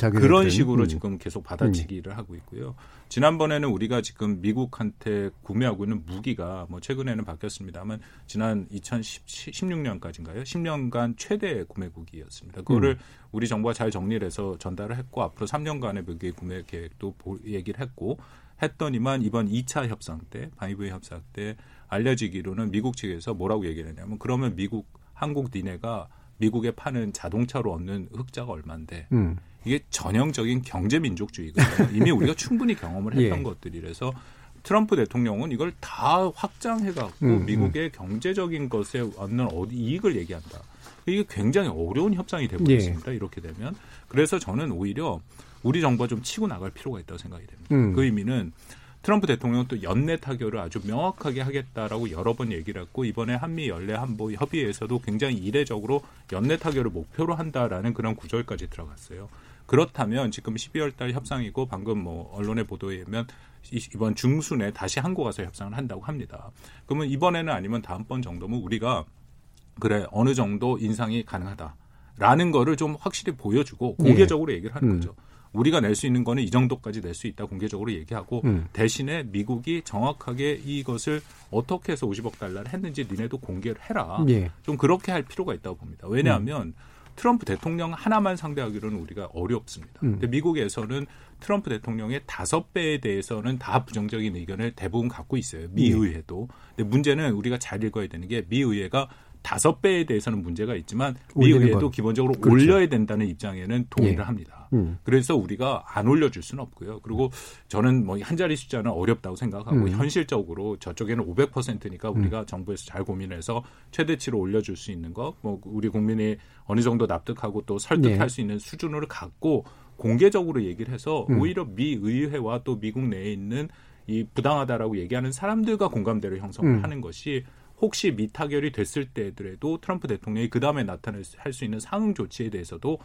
그런 식으로 지금 계속 받아치기를 하고 있고요. 지난번에는 우리가 지금 미국한테 구매하고 있는 무기가 뭐 최근에는 바뀌었습니다만 지난 2016년까지인가요? 10년간 최대 구매국이었습니다. 그거를 우리 정부가 잘 정리를 해서 전달을 했고 앞으로 3년간의 무기 구매 계획도 얘기를 했고 했더니만 이번 2차 협상 때 방위부 협상 때 알려지기로는 미국 측에서 뭐라고 얘기를 했냐면 그러면 미국 한국 니네가 미국에 파는 자동차로 얻는 흑자가 얼만데 이게 전형적인 경제민족주의거든요. 이미 우리가 충분히 경험을 했던 예. 것들이라서 트럼프 대통령은 이걸 다 확장해갖고 미국의 경제적인 것에 얻는 이익을 얘기한다. 이게 굉장히 어려운 협상이 되어버렸습니다. 예. 이렇게 되면. 그래서 저는 오히려 우리 정부가 좀 치고 나갈 필요가 있다고 생각이 됩니다. 그 의미는 트럼프 대통령은 또 연내 타결을 아주 명확하게 하겠다라고 여러 번 얘기를 했고 이번에 한미 연례 한보 협의에서도 굉장히 이례적으로 연내 타결을 목표로 한다라는 그런 구절까지 들어갔어요. 그렇다면 지금 12월 달 협상이고 방금 뭐 언론의 보도에 의하면 이번 중순에 다시 한국 가서 협상을 한다고 합니다. 그러면 이번에는 아니면 다음번 정도면 우리가 그래 어느 정도 인상이 가능하다라는 거를 좀 확실히 보여주고 공개적으로 얘기를 하는 거죠. 우리가 낼 수 있는 거는 이 정도까지 낼 수 있다 공개적으로 얘기하고 대신에 미국이 정확하게 이것을 어떻게 해서 50억 달러를 했는지 니네도 공개를 해라. 예. 좀 그렇게 할 필요가 있다고 봅니다. 왜냐하면 트럼프 대통령 하나만 상대하기로는 우리가 어렵습니다. 근데 미국에서는 트럼프 대통령의 5배에 대해서는 다 부정적인 의견을 대부분 갖고 있어요. 미의회도. 근데 문제는 우리가 잘 읽어야 되는 게 미의회가 5배에 대해서는 문제가 있지만 미국에도 기본적으로 그렇죠. 올려야 된다는 입장에는 동의를 예. 합니다. 그래서 우리가 안 올려줄 수는 없고요. 그리고 저는 뭐 한 자리 숫자는 어렵다고 생각하고 현실적으로 저쪽에는 500%니까 우리가 정부에서 잘 고민해서 최대치로 올려줄 수 있는 거, 뭐 우리 국민이 어느 정도 납득하고 또 설득할 예. 수 있는 수준으로 갖고 공개적으로 얘기를 해서 오히려 미 의회와 또 미국 내에 있는 이 부당하다라고 얘기하는 사람들과 공감대를 형성을 하는 것이 혹시 미타결이 됐을 때더라도 트럼프 대통령이 그다음에 나타낼 수 있는 상응 조치에 대해서도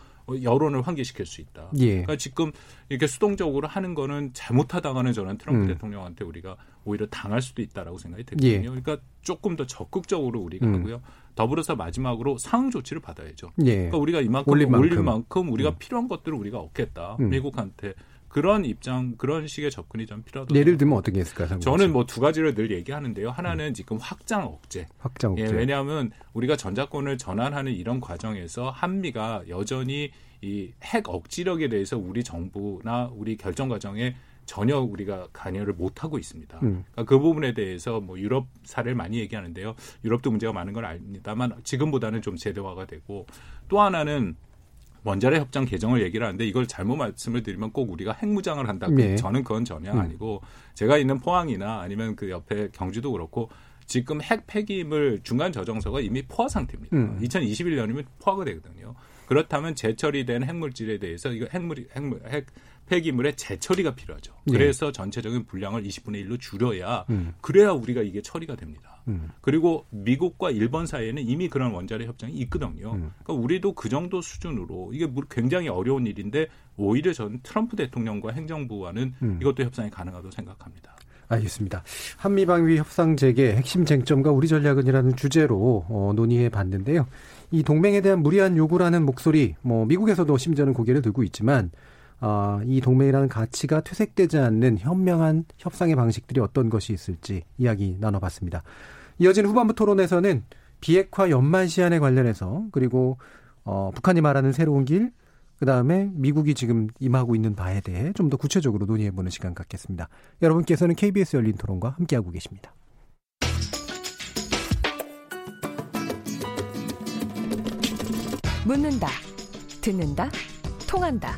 여론을 환기시킬 수 있다. 예. 그러니까 지금 이렇게 수동적으로 하는 거는 잘못하다가는 저는 트럼프 대통령한테 우리가 오히려 당할 수도 있다라고 생각이 들거든요. 예. 그러니까 조금 더 적극적으로 우리가 하고요. 더불어서 마지막으로 상응 조치를 받아야죠. 예. 그러니까 우리가 이만큼 올릴 만큼 우리가 필요한 것들을 우리가 얻겠다. 미국한테. 그런 입장, 그런 식의 접근이 좀 필요하다. 예를 들면 어떻게 했을까요? 저는 뭐 두 가지를 늘 얘기하는데요. 하나는 지금 확장 억제. 예, 왜냐하면 우리가 전자권을 전환하는 이런 과정에서 한미가 여전히 이 핵 억지력에 대해서 우리 정부나 우리 결정 과정에 전혀 우리가 관여를 못하고 있습니다. 그러니까 그 부분에 대해서 뭐 유럽 사례를 많이 얘기하는데요. 유럽도 문제가 많은 걸 압니다만 지금보다는 좀 제도화가 되고 또 하나는 원자력 협정 개정을 얘기를 하는데 이걸 잘못 말씀을 드리면 꼭 우리가 핵무장을 한다. 네. 저는 그건 전혀 아니고 제가 있는 포항이나 아니면 그 옆에 경주도 그렇고 지금 핵 폐기물 중간 저정서가 이미 포화 상태입니다. 2021년이면 포화가 되거든요. 그렇다면 재처리된 핵물질에 대해서 이거 핵 폐기물의 재처리가 필요하죠. 그래서 전체적인 분량을 20분의 1로 줄여야 그래야 우리가 이게 처리가 됩니다. 그리고 미국과 일본 사이에는 이미 그런 원자력 협정이 있거든요. 그러니까 우리도 그 정도 수준으로 이게 굉장히 어려운 일인데 오히려 저는 트럼프 대통령과 행정부와는 이것도 협상이 가능하다고 생각합니다. 알겠습니다. 한미방위 협상 재개 핵심 쟁점과 우리 전략은이라는 주제로 논의해 봤는데요. 이 동맹에 대한 무리한 요구라는 목소리, 뭐 미국에서도 심지어는 고개를 들고 있지만 이 동맹이라는 가치가 퇴색되지 않는 현명한 협상의 방식들이 어떤 것이 있을지 이야기 나눠봤습니다. 이어진 후반부 토론에서는 비핵화 연말 시한에 관련해서 그리고 북한이 말하는 새로운 길, 그다음에 미국이 지금 임하고 있는 바에 대해 좀 더 구체적으로 논의해보는 시간 갖겠습니다. 여러분께서는 KBS 열린 토론과 함께하고 계십니다. 묻는다, 듣는다, 통한다.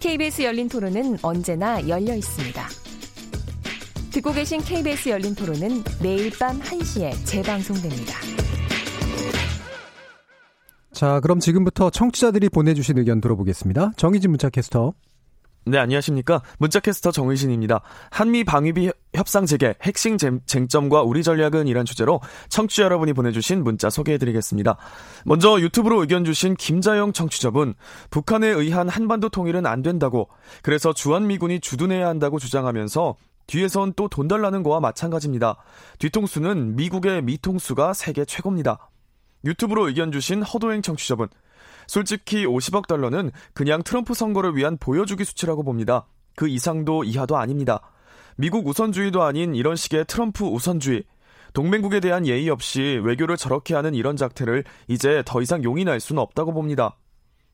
KBS 열린 토론은 언제나 열려 있습니다. 듣고 계신 KBS 열린 토론은 매일 밤 1시에 재방송됩니다. 자, 그럼 지금부터 청취자들이 보내주신 의견 들어보겠습니다. 정의진 문자캐스터. 네, 안녕하십니까. 문자캐스터 정의진입니다. 한미 방위비 협상 재개, 핵심 쟁점과 우리 전략은 이란 주제로 청취자 여러분이 보내주신 문자 소개해드리겠습니다. 먼저 유튜브로 의견 주신 김자영 청취자분, 북한에 의한 한반도 통일은 안 된다고, 그래서 주한미군이 주둔해야 한다고 주장하면서 뒤에선 또 돈 달라는 거와 마찬가지입니다. 뒤통수는 미국의 미통수가 세계 최고입니다. 유튜브로 의견 주신 허도행 청취자분, 솔직히 50억 달러는 그냥 트럼프 선거를 위한 보여주기 수치라고 봅니다. 그 이상도 이하도 아닙니다. 미국 우선주의도 아닌 이런 식의 트럼프 우선주의, 동맹국에 대한 예의 없이 외교를 저렇게 하는 이런 작태를 이제 더 이상 용인할 수는 없다고 봅니다.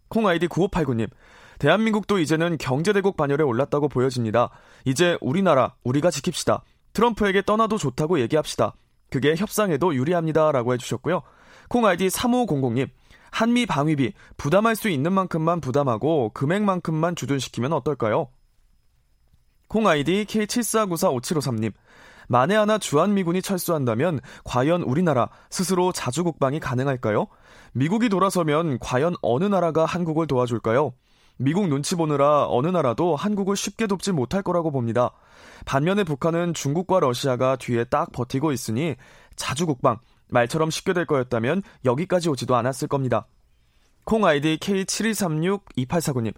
콩 아이디 9589님, 대한민국도 이제는 경제대국 반열에 올랐다고 보여집니다. 이제 우리나라, 우리가 지킵시다. 트럼프에게 떠나도 좋다고 얘기합시다. 그게 협상에도 유리합니다. 라고 해주셨고요. 콩 아이디 3500님, 한미 방위비 부담할 수 있는 만큼만 부담하고 금액만큼만 주둔시키면 어떨까요? 콩 아이디 K74945753님, 만에 하나 주한미군이 철수한다면 과연 우리나라 스스로 자주국방이 가능할까요? 미국이 돌아서면 과연 어느 나라가 한국을 도와줄까요? 미국 눈치 보느라 어느 나라도 한국을 쉽게 돕지 못할 거라고 봅니다. 반면에 북한은 중국과 러시아가 뒤에 딱 버티고 있으니 자주국방, 말처럼 쉽게 될 거였다면 여기까지 오지도 않았을 겁니다. 콩 아이디 K72362849님,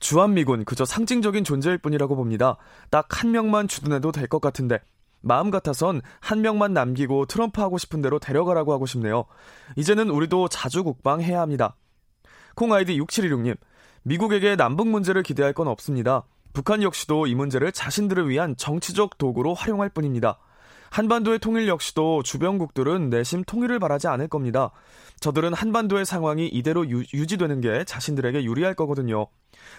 주한미군 그저 상징적인 존재일 뿐이라고 봅니다. 딱 한 명만 주둔해도 될 것 같은데 마음 같아선 한 명만 남기고 트럼프 하고 싶은 대로 데려가라고 하고 싶네요. 이제는 우리도 자주 국방해야 합니다. 콩 아이디 6716님, 미국에게 남북 문제를 기대할 건 없습니다. 북한 역시도 이 문제를 자신들을 위한 정치적 도구로 활용할 뿐입니다. 한반도의 통일 역시도 주변국들은 내심 통일을 바라지 않을 겁니다. 저들은 한반도의 상황이 이대로 유지되는 게 자신들에게 유리할 거거든요.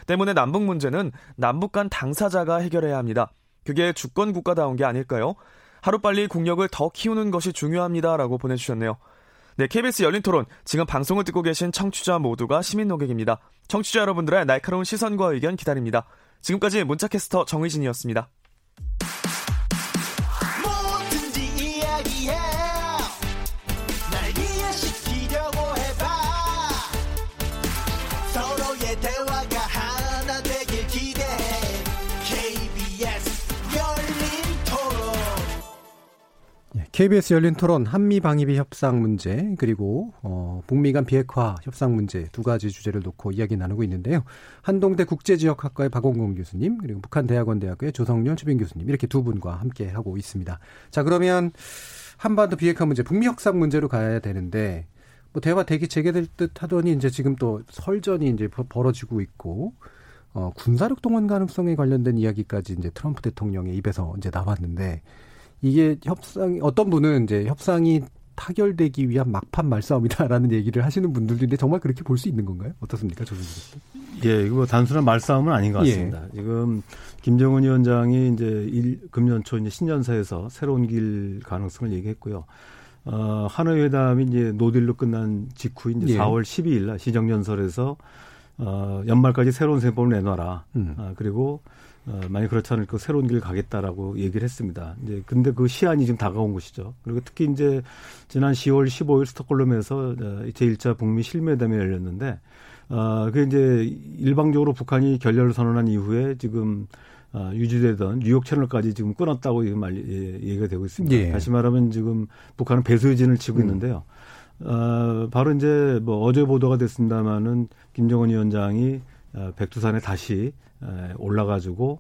때문에 남북 문제는 남북 간 당사자가 해결해야 합니다. 그게 주권 국가다운 게 아닐까요? 하루빨리 국력을 더 키우는 것이 중요합니다. 라고 보내주셨네요. 네, KBS 열린토론, 지금 방송을 듣고 계신 청취자 모두가 시민 노객입니다. 청취자 여러분들의 날카로운 시선과 의견 기다립니다. 지금까지 문자캐스터 정의진이었습니다. KBS 열린 토론, 한미 방위비 협상 문제 그리고 북미 간 비핵화 협상 문제 두 가지 주제를 놓고 이야기 나누고 있는데요. 한동대 국제지역학과의 박원권 교수님, 그리고 북한대학원대학교의 조성렬 주빈 교수님, 이렇게 두 분과 함께하고 있습니다. 자, 그러면 한반도 비핵화 문제, 북미 협상 문제로 가야 되는데 뭐 대화 대기 재개될 듯 하더니 이제 지금 또 설전이 이제 벌어지고 있고 군사력 동원 가능성에 관련된 이야기까지 이제 트럼프 대통령의 입에서 이제 나왔는데 이게 협상, 어떤 분은 이제 협상이 타결되기 위한 막판 말싸움이다라는 얘기를 하시는 분들도 있는데 정말 그렇게 볼 수 있는 건가요? 어떻습니까, 조 선생님? 예, 이거 단순한 말싸움은 아닌 것 같습니다. 예. 지금 김정은 위원장이 이제 금년 초 이제 신년사에서 새로운 길 가능성을 얘기했고요. 하노이 회담이 이제 노딜로 끝난 직후인 이제 예. 4월 12일 날 시정연설에서 연말까지 새로운 세법을 내놔라. 그리고 만약 그렇지 않을 거 새로운 길 가겠다라고 얘기를 했습니다. 이제 근데 그 시한이 지금 다가온 것이죠. 그리고 특히 이제 지난 10월 15일 스톡홀름에서 제1차 북미 실무회담이 열렸는데 그게 이제 일방적으로 북한이 결렬을 선언한 이후에 지금 유지되던 뉴욕 채널까지 지금 끊었다고 지금 얘기가 되고 있습니다. 예. 다시 말하면 지금 북한은 배수진을 치고 있는데요. 바로 이제 뭐 어제 보도가 됐습니다만은 김정은 위원장이 백두산에 다시 올라가지고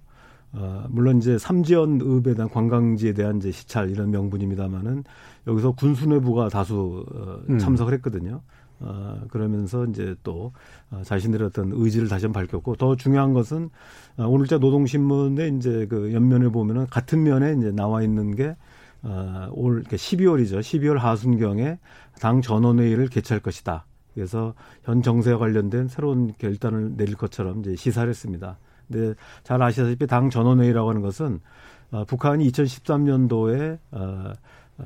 물론 이제 삼지연읍에 대한 관광지에 대한 이제 시찰 이런 명분입니다만은 여기서 군수뇌부가 다수 참석을 했거든요. 그러면서 이제 또 자신들의 어떤 의지를 다시 한번 밝혔고 더 중요한 것은 오늘자 노동신문의 이제 그 옆면을 보면은 같은 면에 이제 나와 있는 게 올 12월이죠. 12월 하순경에 당 전원회의를 개최할 것이다. 그래서 현 정세와 관련된 새로운 결단을 내릴 것처럼 이제 시사를 했습니다. 근데 잘 아시다시피 당 전원회의라고 하는 것은 북한이 2013년도에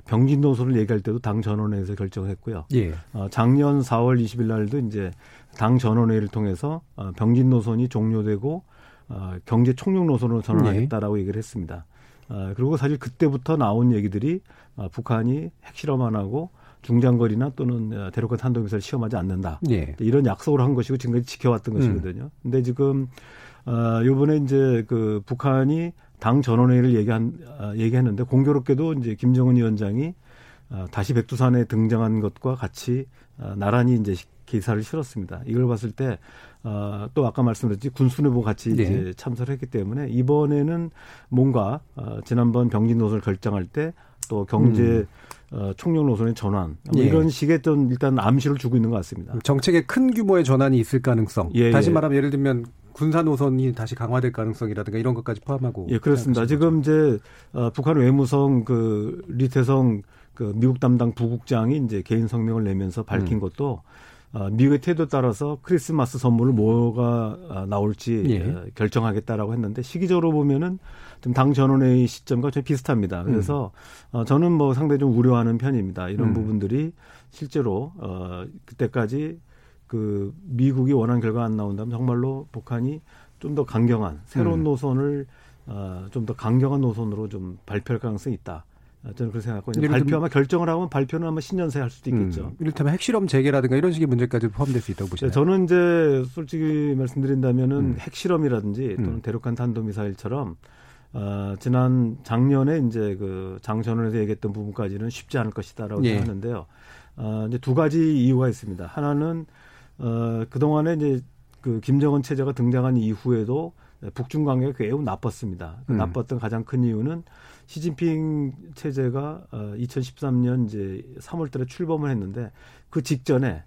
병진노선을 얘기할 때도 당 전원회의에서 결정을 했고요. 예. 작년 4월 20일 날도 이제 당 전원회의를 통해서 병진노선이 종료되고 경제 총력 노선으로 전환하겠다라고 예. 얘기를 했습니다. 그리고 사실 그때부터 나온 얘기들이 북한이 핵실험 안 하고 중장거리나 또는 대륙간 탄도미사일 시험하지 않는다. 예. 이런 약속을 한 것이고 지금까지 지켜왔던 것이거든요. 근데 지금 요번에 이제 그 북한이 당 전원회의를 얘기했는데 공교롭게도 이제 김정은 위원장이 다시 백두산에 등장한 것과 같이 나란히 이제 기사를 실었습니다. 이걸 봤을 때 또 아까 말씀드렸지 군수뇌부 같이 네. 이제 참석을 했기 때문에 이번에는 뭔가 지난번 병진 노선을 결정할 때 또 경제 총력 노선의 전환 예. 이런 식의 좀 일단 암시를 주고 있는 것 같습니다. 정책의 큰 규모의 전환이 있을 가능성. 예, 다시 말하면 예를 들면 군사 노선이 다시 강화될 가능성이라든가 이런 것까지 포함하고. 예, 그렇습니다. 지금 이제 북한 외무성 그 리태성 그 미국 담당 부국장이 이제 개인 성명을 내면서 밝힌 것도 미국의 태도에 따라서 크리스마스 선물을 뭐가 나올지 예. 결정하겠다라고 했는데 시기적으로 보면은 좀 당 전원회의 시점과 좀 비슷합니다. 그래서 저는 뭐 상당히 좀 우려하는 편입니다. 이런 부분들이 실제로 그때까지 그 미국이 원한 결과 안 나온다면 정말로 북한이 좀 더 강경한 새로운 노선을 좀 더 강경한 노선으로 좀 발표할 가능성이 있다. 저는 그렇게 생각하고 발표 아마 결정을 하면 발표는 아마 신년사에 할 수도 있겠죠. 이를테면 핵실험 재개라든가 이런 식의 문제까지 포함될 수 있다고 보시나요? 저는 이제 솔직히 말씀드린다면은 핵실험이라든지 또는 대륙간 탄도미사일처럼 지난 작년에 이제 그 장전원에서 얘기했던 부분까지는 쉽지 않을 것이다라고 예. 하는데요. 이제 두 가지 이유가 있습니다. 하나는 그동안에 이제 그 김정은 체제가 등장한 이후에도 북중 관계가 매우 나빴습니다. 나빴던 가장 큰 이유는 시진핑 체제가 2013년 이제 3월 달에 출범을 했는데 그 직전에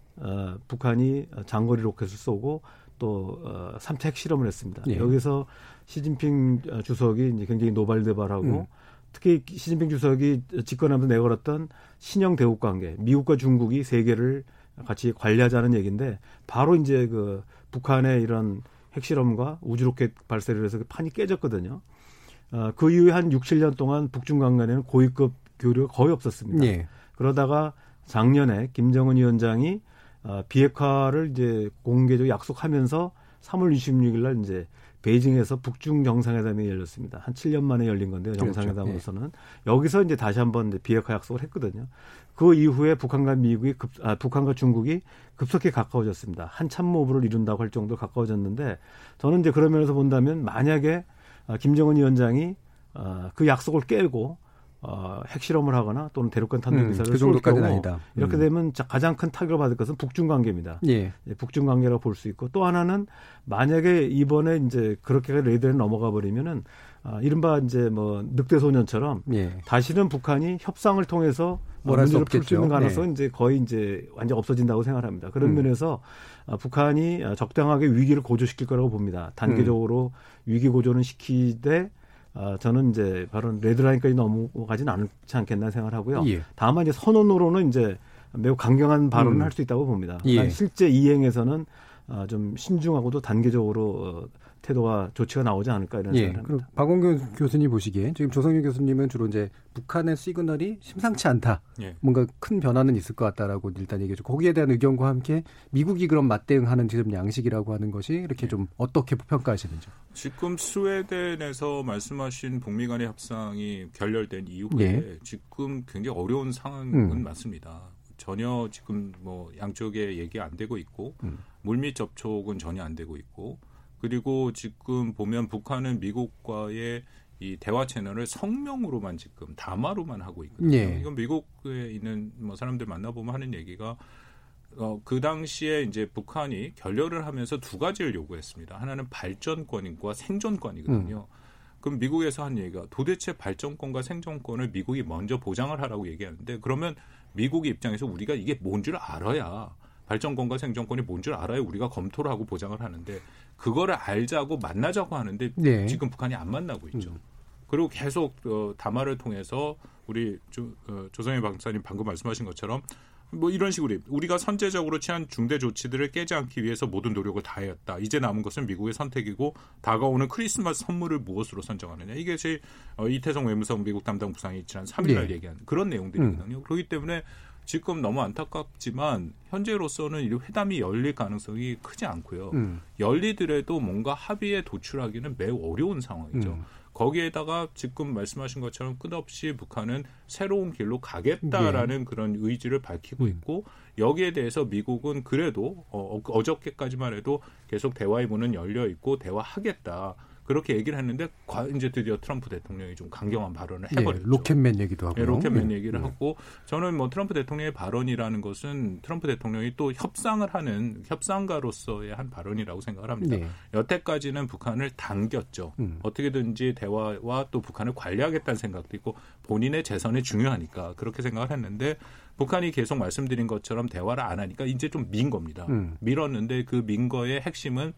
북한이 장거리 로켓을 쏘고 또 3차 핵실험을 했습니다. 예. 여기서 시진핑 주석이 이제 굉장히 노발대발하고 특히 시진핑 주석이 집권하면서 내걸었던 신형 대국 관계, 미국과 중국이 세계를 같이 관리하자는 얘기인데 바로 이제 그 북한의 이런 핵실험과 우주로켓 발사를 해서 판이 깨졌거든요. 그 이후에 한 6, 7년 동안 북중 간에는 고위급 교류가 거의 없었습니다. 예. 그러다가 작년에 김정은 위원장이 비핵화를 이제 공개적으로 약속하면서 3월 26일 날 이제 베이징에서 북중 정상회담이 열렸습니다. 한 7년 만에 열린 건데요. 정상회담으로서는. 그렇죠. 예. 여기서 이제 다시 한번 이제 비핵화 약속을 했거든요. 그 이후에 북한과 북한과 중국이 급속히 가까워졌습니다. 한참 모브를 이룬다고 할 정도로 가까워졌는데 저는 이제 그런 면에서 본다면 만약에 김정은 위원장이 그 약속을 깨고 핵실험을 하거나 또는 대륙간 탄도미사일을 그 정도까지는 쏠 경우 아니다. 이렇게 되면 가장 큰 타격을 받을 것은 북중 관계입니다. 예. 북중 관계라고 볼 수 있고 또 하나는 만약에 이번에 이제 그렇게 레이더에 넘어가 버리면은 이른바 이제 뭐 늑대 소년처럼 예. 다시는 북한이 협상을 통해서 문제를 풀 수 있는 가능성은 예. 이제 거의 이제 완전 없어진다고 생각합니다. 그런 면에서 북한이 적당하게 위기를 고조시킬 거라고 봅니다. 단계적으로 위기 고조는 시키되 저는 이제 바로 레드라인까지 넘어가진 않지 않겠나 생각하고요. 예. 다만 이제 선언으로는 이제 매우 강경한 발언을 할 수 있다고 봅니다. 예. 실제 이행에서는 좀 신중하고도 단계적으로 태도와 조치가 나오지 않을까 이런 생각을 합니다. 박원경 교수님 보시기에 지금 조성렬 교수님은 주로 이제 북한의 시그널이 심상치 않다. 예. 뭔가 큰 변화는 있을 것 같다라고 일단 얘기해 주고 거기에 대한 의견과 함께 미국이 그럼 맞대응하는 지금 양식이라고 하는 것이 이렇게 좀 어떻게 평가하시는지. 지금 스웨덴에서 말씀하신 북미 간의 협상이 결렬된 이후에 지금 굉장히 어려운 상황은 맞습니다. 전혀 지금 뭐 양쪽에 얘기 안 되고 있고 물밑 접촉은 전혀 안 되고 있고 그리고 지금 보면 북한은 미국과의 이 대화 채널을 성명으로만 지금 담화로만 하고 있거든요. 예. 이건 미국에 있는 뭐 사람들 만나보면 하는 얘기가 그 당시에 이제 북한이 결렬을 하면서 두 가지를 요구했습니다. 하나는 발전권과 생존권이거든요. 그럼 미국에서 한 얘기가 도대체 발전권과 생존권을 미국이 먼저 보장을 하라고 얘기하는데 그러면 미국의 입장에서 우리가 이게 뭔 줄 알아야 발전권과 생존권이 뭔 줄 알아야 우리가 검토를 하고 보장을 하는데 그거를 알자고 만나자고 하는데 지금 북한이 안 만나고 있죠. 그리고 계속 담화를 통해서 우리 조성렬 박사님 방금 말씀하신 것처럼 뭐 이런 식으로 우리가 선제적으로 취한 중대 조치들을 깨지 않기 위해서 모든 노력을 다했다. 이제 남은 것은 미국의 선택이고 다가오는 크리스마스 선물을 무엇으로 선정하느냐. 이게 제 이태성 외무성 미국 담당 부상이 지난 3일날 얘기한 그런 내용들이거든요. 그렇기 때문에 지금 너무 안타깝지만 현재로서는 이 회담이 열릴 가능성이 크지 않고요. 열리더라도 뭔가 합의에 도출하기는 매우 어려운 상황이죠. 거기에다가 지금 말씀하신 것처럼 끝없이 북한은 새로운 길로 가겠다라는 그런 의지를 밝히고 있고 여기에 대해서 미국은 그래도 어저께까지만 해도 계속 대화의 문은 열려 있고 대화하겠다. 그렇게 얘기를 했는데 이제 드디어 트럼프 대통령이 좀 강경한 발언을 해버렸죠. 로켓맨 얘기도 하고요. 로켓맨 얘기를 하고 저는 뭐 트럼프 대통령의 발언이라는 것은 트럼프 대통령이 또 협상을 하는 협상가로서의 한 발언이라고 생각을 합니다. 여태까지는 북한을 당겼죠. 어떻게든지 대화와 또 북한을 관리하겠다는 생각도 있고 본인의 재선이 중요하니까 그렇게 생각을 했는데 북한이 계속 말씀드린 것처럼 대화를 안 하니까 이제 좀 민 겁니다. 밀었는데 그 민 거의 핵심은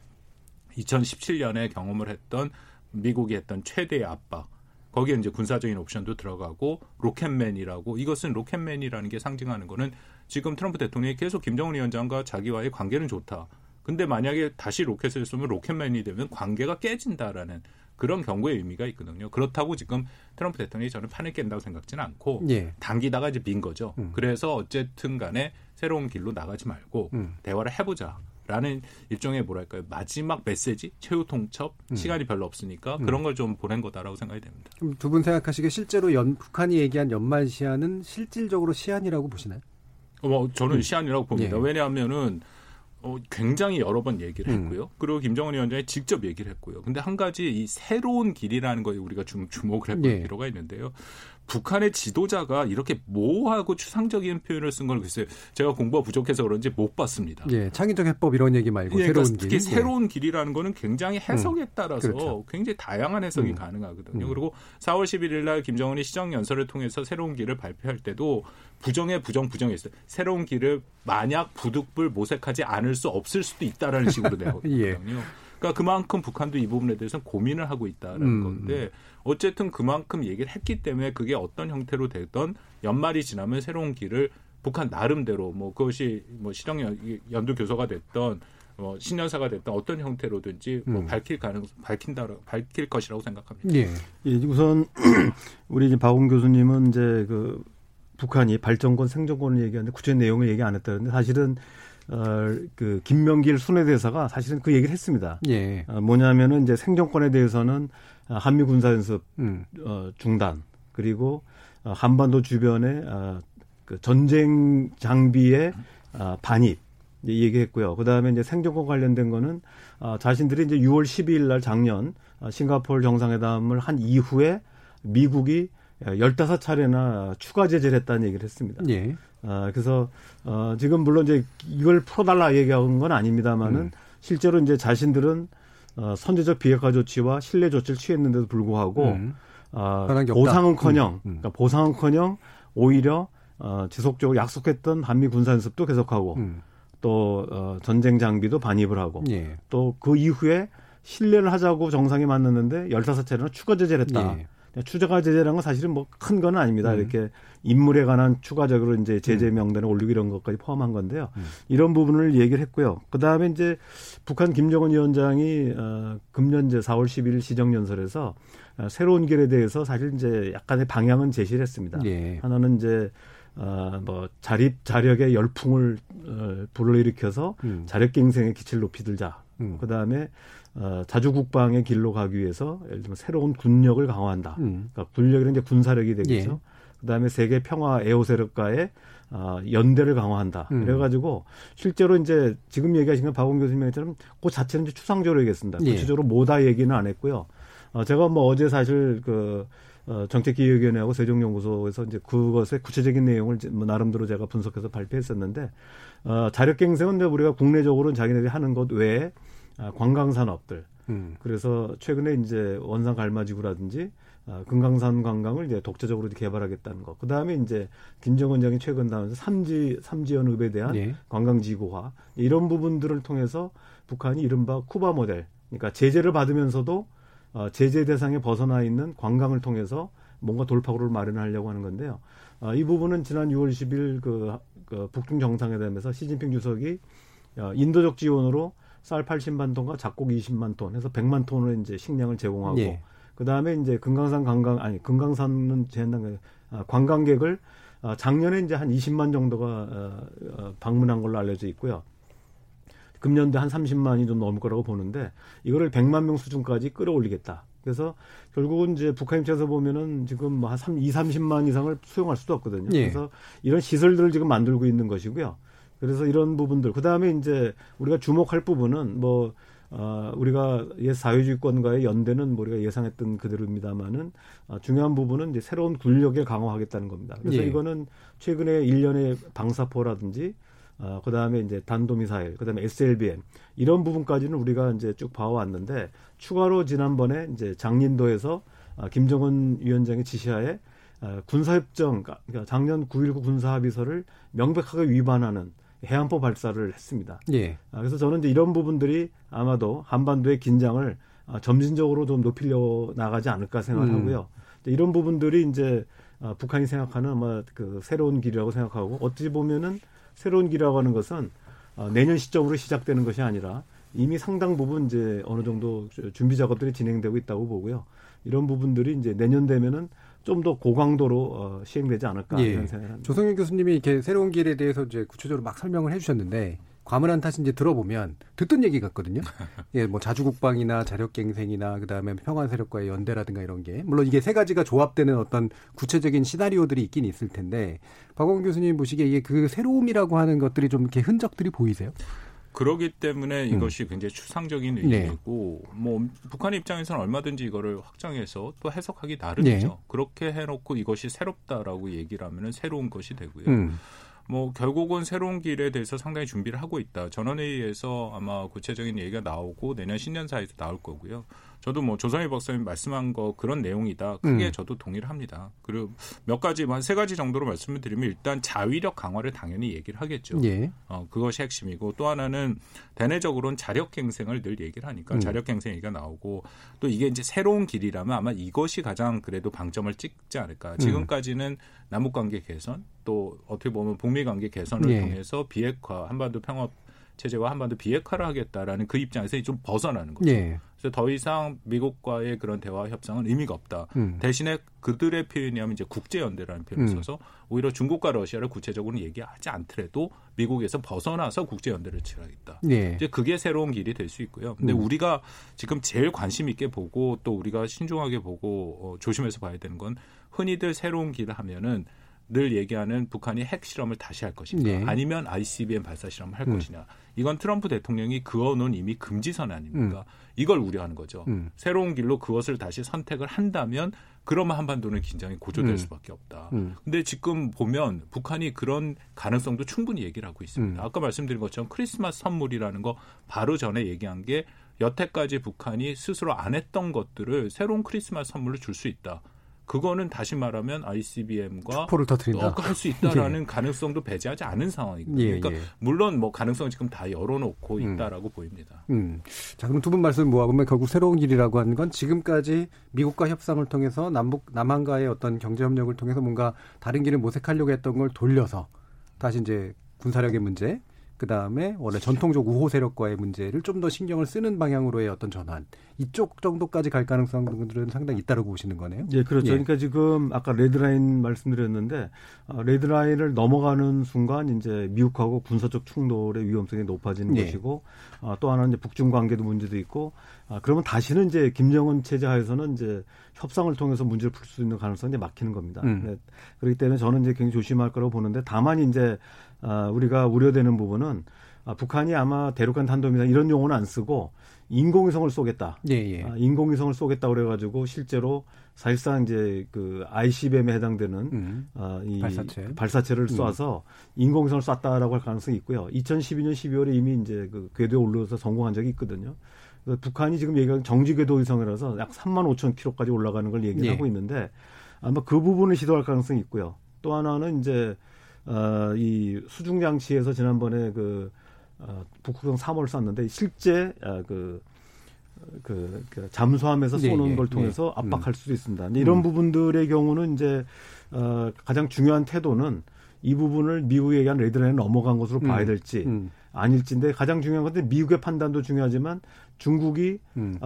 2017년에 경험을 했던 미국이 했던 최대의 압박. 거기에 이제 군사적인 옵션도 들어가고 로켓맨이라고 이것은 로켓맨이라는 게 상징하는 거는 지금 트럼프 대통령이 계속 김정은 위원장과 자기와의 관계는 좋다. 근데 만약에 다시 로켓을 쏘면 로켓맨이 되면 관계가 깨진다라는 그런 경고의 의미가 있거든요. 그렇다고 지금 트럼프 대통령이 저는 판을 깬다고 생각지는 않고 당기다가 이제 민 거죠. 그래서 어쨌든 간에 새로운 길로 나가지 말고 대화를 해보자. 라는 일종의 뭐랄까요. 마지막 메시지, 최후 통첩, 시간이 별로 없으니까 그런 걸 좀 보낸 거다라고 생각이 됩니다. 두 분 생각하시기에 실제로 북한이 얘기한 연말 시한은 실질적으로 시한이라고 보시나요? 저는 시한이라고 봅니다. 왜냐하면은 굉장히 여러 번 얘기를 했고요. 그리고 김정은 위원장이 직접 얘기를 했고요. 근데 한 가지 이 새로운 길이라는 거에 우리가 주목을 해볼 필요가 있는데요. 북한의 지도자가 이렇게 모호하고 추상적인 표현을 쓴 걸 글쎄요. 제가 공부가 부족해서 그런지 못 봤습니다. 창의적 해법 이런 얘기 말고 그러니까 새로운 길. 특히 새로운 길이라는 거는 굉장히 해석에 따라서 그렇죠. 굉장히 다양한 해석이 가능하거든요. 그리고 4월 11일 날 김정은이 시정연설을 통해서 새로운 길을 발표할 때도 부정에 부정했어요. 새로운 길을 만약 부득불 모색하지 않을 수 없을 수도 있다라는 식으로 내거든요. 그러니까 그만큼 북한도 이 부분에 대해서 고민을 하고 있다는 건데 어쨌든 그만큼 얘기를 했기 때문에 그게 어떤 형태로 되던 연말이 지나면 새로운 길을 북한 나름대로 뭐 그것이 뭐 실용연두 교서가 됐던 신년사가 됐던 어떤 형태로든지 뭐 밝힐 것이라고 생각합니다. 우선 우리 박원 교수님은 이제 그 북한이 발전권 생존권을 얘기하는데 구체적인 내용을 얘기 안 했다는데 사실은 그 김명길 순회대사가 사실은 그 얘기를 했습니다. 뭐냐면은 이제 생존권에 대해서는 한미 군사 연습 중단 그리고 한반도 주변의 그 전쟁 장비의 반입 얘기했고요. 그다음에 이제 생존권 관련된 거는 자신들이 이제 6월 12일 날 작년 싱가포르 정상회담을 한 이후에 미국이 15차례나 추가 제재를 했다는 얘기를 했습니다. 그래서 지금 물론 이제 이걸 풀어달라 얘기한 건 아닙니다만은 실제로 이제 자신들은 선제적 비핵화 조치와 신뢰 조치를 취했는데도 불구하고 보상은커녕 그러니까 보상은커녕 오히려 지속적으로 약속했던 한미 군사 연습도 계속하고 또 전쟁 장비도 반입을 하고 또 그 이후에 신뢰를 하자고 정상이 만났는데 15차례나 추가 제재를 했다. 예. 추가 제재라는 건 사실은 뭐 큰 건 아닙니다. 이렇게 인물에 관한 추가적으로 이제 제재 명단에 올리기 이런 것까지 포함한 건데요. 이런 부분을 얘기를 했고요. 그 다음에 이제 북한 김정은 위원장이 금년 이제 4월 10일 시정연설에서 새로운 길에 대해서 사실 이제 약간의 방향은 제시를 했습니다. 예. 하나는 이제 뭐 자립 자력의 열풍을 불러일으켜서 자력갱생의 기치를 높이 들자. 그다음에 자주 국방의 길로 가기 위해서 예를 들면 새로운 군력을 강화한다. 그러니까 군력이란 이제 군사력이 되겠죠. 예. 그다음에 세계 평화 애호 세력과의 연대를 강화한다. 그래가지고 실제로 이제 지금 얘기하신 건 박원 교수님 얘기처럼 그 자체는 이제 추상적으로 얘기했습니다. 예. 구체적으로 뭐다 얘기는 안 했고요. 제가 뭐 어제 사실 그 정책기획위원회하고 세종연구소에서 이제 그것의 구체적인 내용을 뭐 나름대로 제가 분석해서 발표했었는데, 자력갱생은 우리가 국내적으로는 자기네들이 하는 것 외에 관광산업들, 그래서 최근에 이제 원산 갈마지구라든지 금강산 관광을 이제 독자적으로 개발하겠다는 것. 그 다음에 이제 김정은 장이 최근 나온 삼지 연읍에 대한 네. 관광지구화 이런 부분들을 통해서 북한이 이른바 쿠바 모델, 그러니까 제재를 받으면서도 제재 대상에 벗어나 있는 관광을 통해서 뭔가 돌파구를 마련하려고 하는 건데요. 이 부분은 지난 6월 10일 그 북중 정상회담에서 시진핑 주석이 인도적 지원으로 쌀 80만 톤과 잡곡 20만 톤 해서 100만 톤의 이제 식량을 제공하고 예. 그다음에 이제 금강산은 재난가 관광객을 작년에 이제 한 20만 정도가 방문한 걸로 알려져 있고요. 금년도 한 30만이 좀 넘을 거라고 보는데 이거를 100만 명 수준까지 끌어올리겠다. 그래서 결국은 이제 북한 입장에서 보면은 지금 뭐 한 30만 이상을 수용할 수도 없거든요. 예. 그래서 이런 시설들을 지금 만들고 있는 것이고요. 그래서 이런 부분들 그다음에 이제 우리가 주목할 부분은 뭐 우리가 사회주의권과의 연대는 뭐 우리가 예상했던 그대로입니다만은 중요한 부분은 이제 새로운 군력을 강화하겠다는 겁니다. 그래서 예. 이거는 최근에 1년의 방사포라든지 그다음에 이제 단도미사일, 그다음에 SLBM 이런 부분까지는 우리가 이제 쭉 봐왔는데 추가로 지난번에 이제 장린도에서 김정은 위원장의 지시하에 군사협정, 그러니까 작년 9.19 군사합의서를 명백하게 위반하는 해안포 발사를 했습니다. 예. 그래서 저는 이제 이런 부분들이 아마도 한반도의 긴장을 점진적으로 좀 높이려 나가지 않을까 생각하고요. 이런 부분들이 이제 북한이 생각하는 아마 그 새로운 길이라고 생각하고 어찌 보면은. 새로운 길이라고 하는 것은 내년 시점으로 시작되는 것이 아니라 이미 상당 부분 이제 어느 정도 준비 작업들이 진행되고 있다고 보고요. 이런 부분들이 이제 내년 되면은 좀 더 고강도로 시행되지 않을까 예. 이런 생각을 합니다. 조성렬 교수님이 이렇게 새로운 길에 대해서 이제 구체적으로 막 설명을 해주셨는데 과문한 탓이 이제 들어보면 듣던 얘기 같거든요. 예, 뭐 자주국방이나 자력갱생이나 그다음에 평화세력과의 연대라든가 이런 게 물론 이게 세 가지가 조합되는 어떤 구체적인 시나리오들이 있긴 있을 텐데 박원 교수님 보시기에 이게 그 새로움이라고 하는 것들이 좀 이렇게 흔적들이 보이세요? 그러기 때문에 이것이 굉장히 추상적인 의견이고 네. 뭐 북한 입장에서는 얼마든지 이거를 확장해서 또 해석하기 나름이죠. 네. 그렇게 해놓고 이것이 새롭다라고 얘기를 하면은 새로운 것이 되고요. 뭐 결국은 새로운 길에 대해서 상당히 준비를 하고 있다. 전원회의에서 아마 구체적인 얘기가 나오고 내년 신년사에서 나올 거고요. 저도 뭐 조선일 박사님 말씀한 거 그런 내용이다. 크게 저도 동의를 합니다. 그리고 몇 가지, 한 세 가지 정도로 말씀을 드리면 일단 자위력 강화를 당연히 얘기를 하겠죠. 예. 그것이 핵심이고 또 하나는 대내적으로는 자력갱생을 늘 얘기를 하니까 자력갱생 얘기가 나오고 또 이게 이제 새로운 길이라면 아마 이것이 가장 그래도 방점을 찍지 않을까. 지금까지는 남북 관계 개선 또 어떻게 보면 북미 관계 개선을 예. 통해서 비핵화, 한반도 평화 체제와 한반도 비핵화를 하겠다라는 그 입장에서 좀 벗어나는 거죠. 예. 그래서 더 이상 미국과의 그런 대화 협상은 의미가 없다. 대신에 그들의 표현이 하면 이제 국제 연대라는 표현을 써서 오히려 중국과 러시아를 구체적으로 얘기하지 않더라도 미국에서 벗어나서 국제 연대를 치러야겠다. 예. 이제 그게 새로운 길이 될 수 있고요. 근데 우리가 지금 제일 관심 있게 보고 또 우리가 신중하게 보고 조심해서 봐야 되는 건 흔히들 새로운 길을 하면은 늘 얘기하는 북한이 핵실험을 다시 할 것인가 네. 아니면 ICBM 발사 실험을 할 것이냐. 이건 트럼프 대통령이 그어놓은 이미 금지선 아닙니까? 이걸 우려하는 거죠. 새로운 길로 그것을 다시 선택을 한다면 그러면 한반도는 긴장이 고조될 수밖에 없다. 근데 지금 보면 북한이 그런 가능성도 충분히 얘기를 하고 있습니다. 아까 말씀드린 것처럼 크리스마스 선물이라는 거 바로 전에 얘기한 게 여태까지 북한이 스스로 안 했던 것들을 새로운 크리스마스 선물로 줄 수 있다. 그거는 다시 말하면 ICBM과 축포를 터뜨린다. 할 수 있다라는 예. 가능성도 배제하지 않은 상황이거든요. 예, 그러니까 예. 물론 뭐 가능성은 지금 다 열어놓고 있다라고 보입니다. 자, 그럼 두 분 말씀 모아보면 결국 새로운 길이라고 하는 건 지금까지 미국과 협상을 통해서 남한과의 어떤 경제 협력을 통해서 뭔가 다른 길을 모색하려고 했던 걸 돌려서 다시 이제 군사력의 문제, 그다음에 원래 전통적 우호 세력과의 문제를 좀 더 신경을 쓰는 방향으로의 어떤 전환, 이쪽 정도까지 갈 가능성들은 상당히 있다라고 보시는 거네요. 예, 그렇죠. 예. 그러니까 지금 아까 레드라인 말씀드렸는데 레드라인을 넘어가는 순간 이제 미국하고 군사적 충돌의 위험성이 높아지는 예. 것이고 또 하나는 이제 북중 관계도 문제도 있고 그러면 다시는 이제 김정은 체제 하에서는 이제 협상을 통해서 문제를 풀 수 있는 가능성이 이제 막히는 겁니다. 네. 그렇기 때문에 저는 이제 굉장히 조심할 거라고 보는데 다만 이제 우리가 우려되는 부분은 북한이 아마 대륙간 탄도미사일 이런 용어는 안 쓰고 인공위성을 쏘겠다. 예, 예. 인공위성을 쏘겠다 그래가지고 실제로 사실상 이제 그 ICBM에 해당되는 이 발사체를 쏴서 인공위성을 쐈다라고 할 가능성이 있고요. 2012년 12월에 이미 이제 그 궤도에 올라서 성공한 적이 있거든요. 북한이 지금 얘기하는 정지궤도 위성이라서 약 3만 5천 킬로까지 올라가는 걸 얘기하고 예. 있는데 아마 그 부분을 시도할 가능성이 있고요. 또 하나는 이제 이 수중 장치에서 지난번에 그 북극성 3호를 쐈는데 실제 잠수함에서 쏘는 걸 통해서 압박할 수도 있습니다. 이런 부분들의 경우는 이제 가장 중요한 태도는 이 부분을 미국에 의한 레드라인을 넘어간 것으로 봐야 될지 아닐지인데 가장 중요한 건데 미국의 판단도 중요하지만 중국이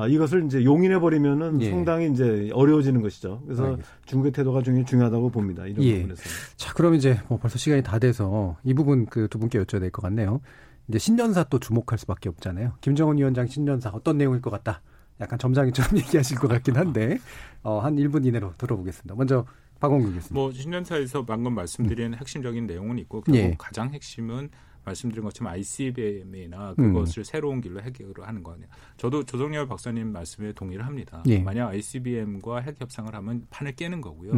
이것을 이제 용인해 버리면은 상당히 이제 어려워지는 것이죠. 그래서 알겠습니다. 중국의 태도가 중요하다고 봅니다. 이런 부분에서. 자, 그럼 이제 뭐 벌써 시간이 다 돼서 이 부분 그 두 분께 여쭤야 될 것 같네요. 이제 신년사 또 주목할 수밖에 없잖아요. 김정은 위원장 신년사 어떤 내용일 것 같다. 약간 점장이처럼 얘기하실 것 같긴 한데 한 1분 이내로 들어보겠습니다. 먼저 박원권 교수님. 뭐 신년사에서 방금 말씀드린 핵심적인 내용은 있고 결국 가장 핵심은 말씀드린 것처럼 ICBM이나 그것을 새로운 길로 해결을 하는 거 아니에요. 저도 조성렬 박사님 말씀에 동의를 합니다. 예. 만약 ICBM과 핵 협상을 하면 판을 깨는 거고요.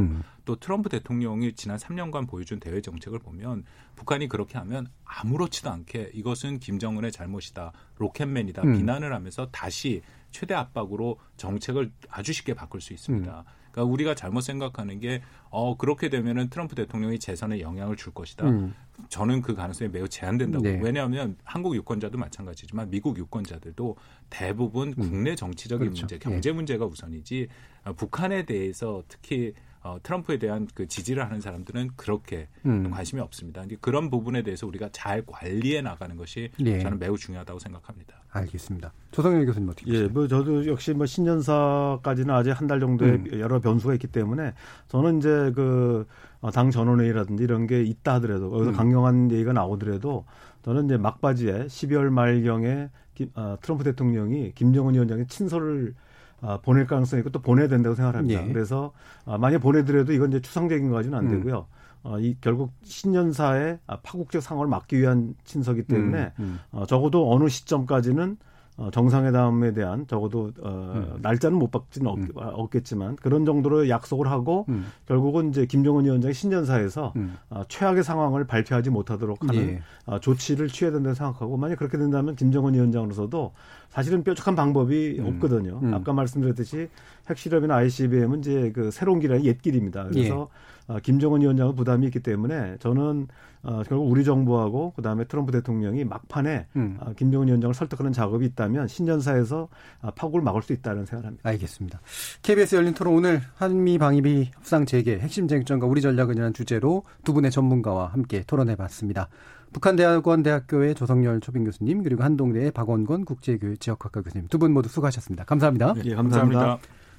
또 트럼프 대통령이 지난 3년간 보여준 대외 정책을 보면 북한이 그렇게 하면 아무렇지도 않게 이것은 김정은의 잘못이다, 로켓맨이다 비난을 하면서 다시 최대 압박으로 정책을 아주 쉽게 바꿀 수 있습니다. 그러니까 우리가 잘못 생각하는 게 그렇게 되면은 트럼프 대통령이 재선에 영향을 줄 것이다. 저는 그 가능성이 매우 제한된다고. 네. 왜냐하면 한국 유권자도 마찬가지지만 미국 유권자들도 대부분 국내 정치적인 문제, 경제 문제가 우선이지 북한에 대해서 특히 트럼프에 대한 그 지지를 하는 사람들은 그렇게 관심이 없습니다. 이제 그런 부분에 대해서 우리가 잘 관리해 나가는 것이 저는 매우 중요하다고 생각합니다. 알겠습니다. 조성렬 교수님 어떻게 보세요? 예, 뭐 저도 역시 뭐 신년사까지는 아직 한 달 정도의 여러 변수가 있기 때문에 저는 이제 그 당 전원회의라든지 이런 게 있다 하더라도 거기서 강경한 얘기가 나오더라도 저는 이제 막바지에 12월 말경에 트럼프 대통령이 김정은 위원장의 친서를 보낼 가능성이 있고 또 보내야 된다고 생각합니다. 그래서 만약 보내더라도 이건 이제 추상적인 거까지는 안 되고요. 결국 신년사의 파국적 상황을 막기 위한 친서이기 때문에 적어도 어느 시점까지는 정상회담에 대한 적어도 날짜는 못 박지는 없겠지만 그런 정도로 약속을 하고 결국은 이제 김정은 위원장이 신년사에서 최악의 상황을 발표하지 못하도록 하는 조치를 취해야 된다고 생각하고 만약 그렇게 된다면 김정은 위원장으로서도 사실은 뾰족한 방법이 없거든요. 아까 말씀드렸듯이 핵실험이나 ICBM은 이제 그 새로운 길이 옛 길입니다. 그래서 김정은 위원장은 부담이 있기 때문에 저는 결국 우리 정부하고 그다음에 트럼프 대통령이 막판에 김정은 위원장을 설득하는 작업이 있다면 신년사에서 파국을 막을 수 있다는 생각을 합니다. 알겠습니다. KBS 열린토론 오늘 한미 방위비 협상 재개 핵심 쟁점과 우리 전략은이라는 주제로 두 분의 전문가와 함께 토론해봤습니다. 북한대학원대학교의 조성렬 초빙 교수님 그리고 한동대의 박원권 국제교육지역학과 교수님 두 분 모두 수고하셨습니다. 감사합니다. 네, 감사합니다.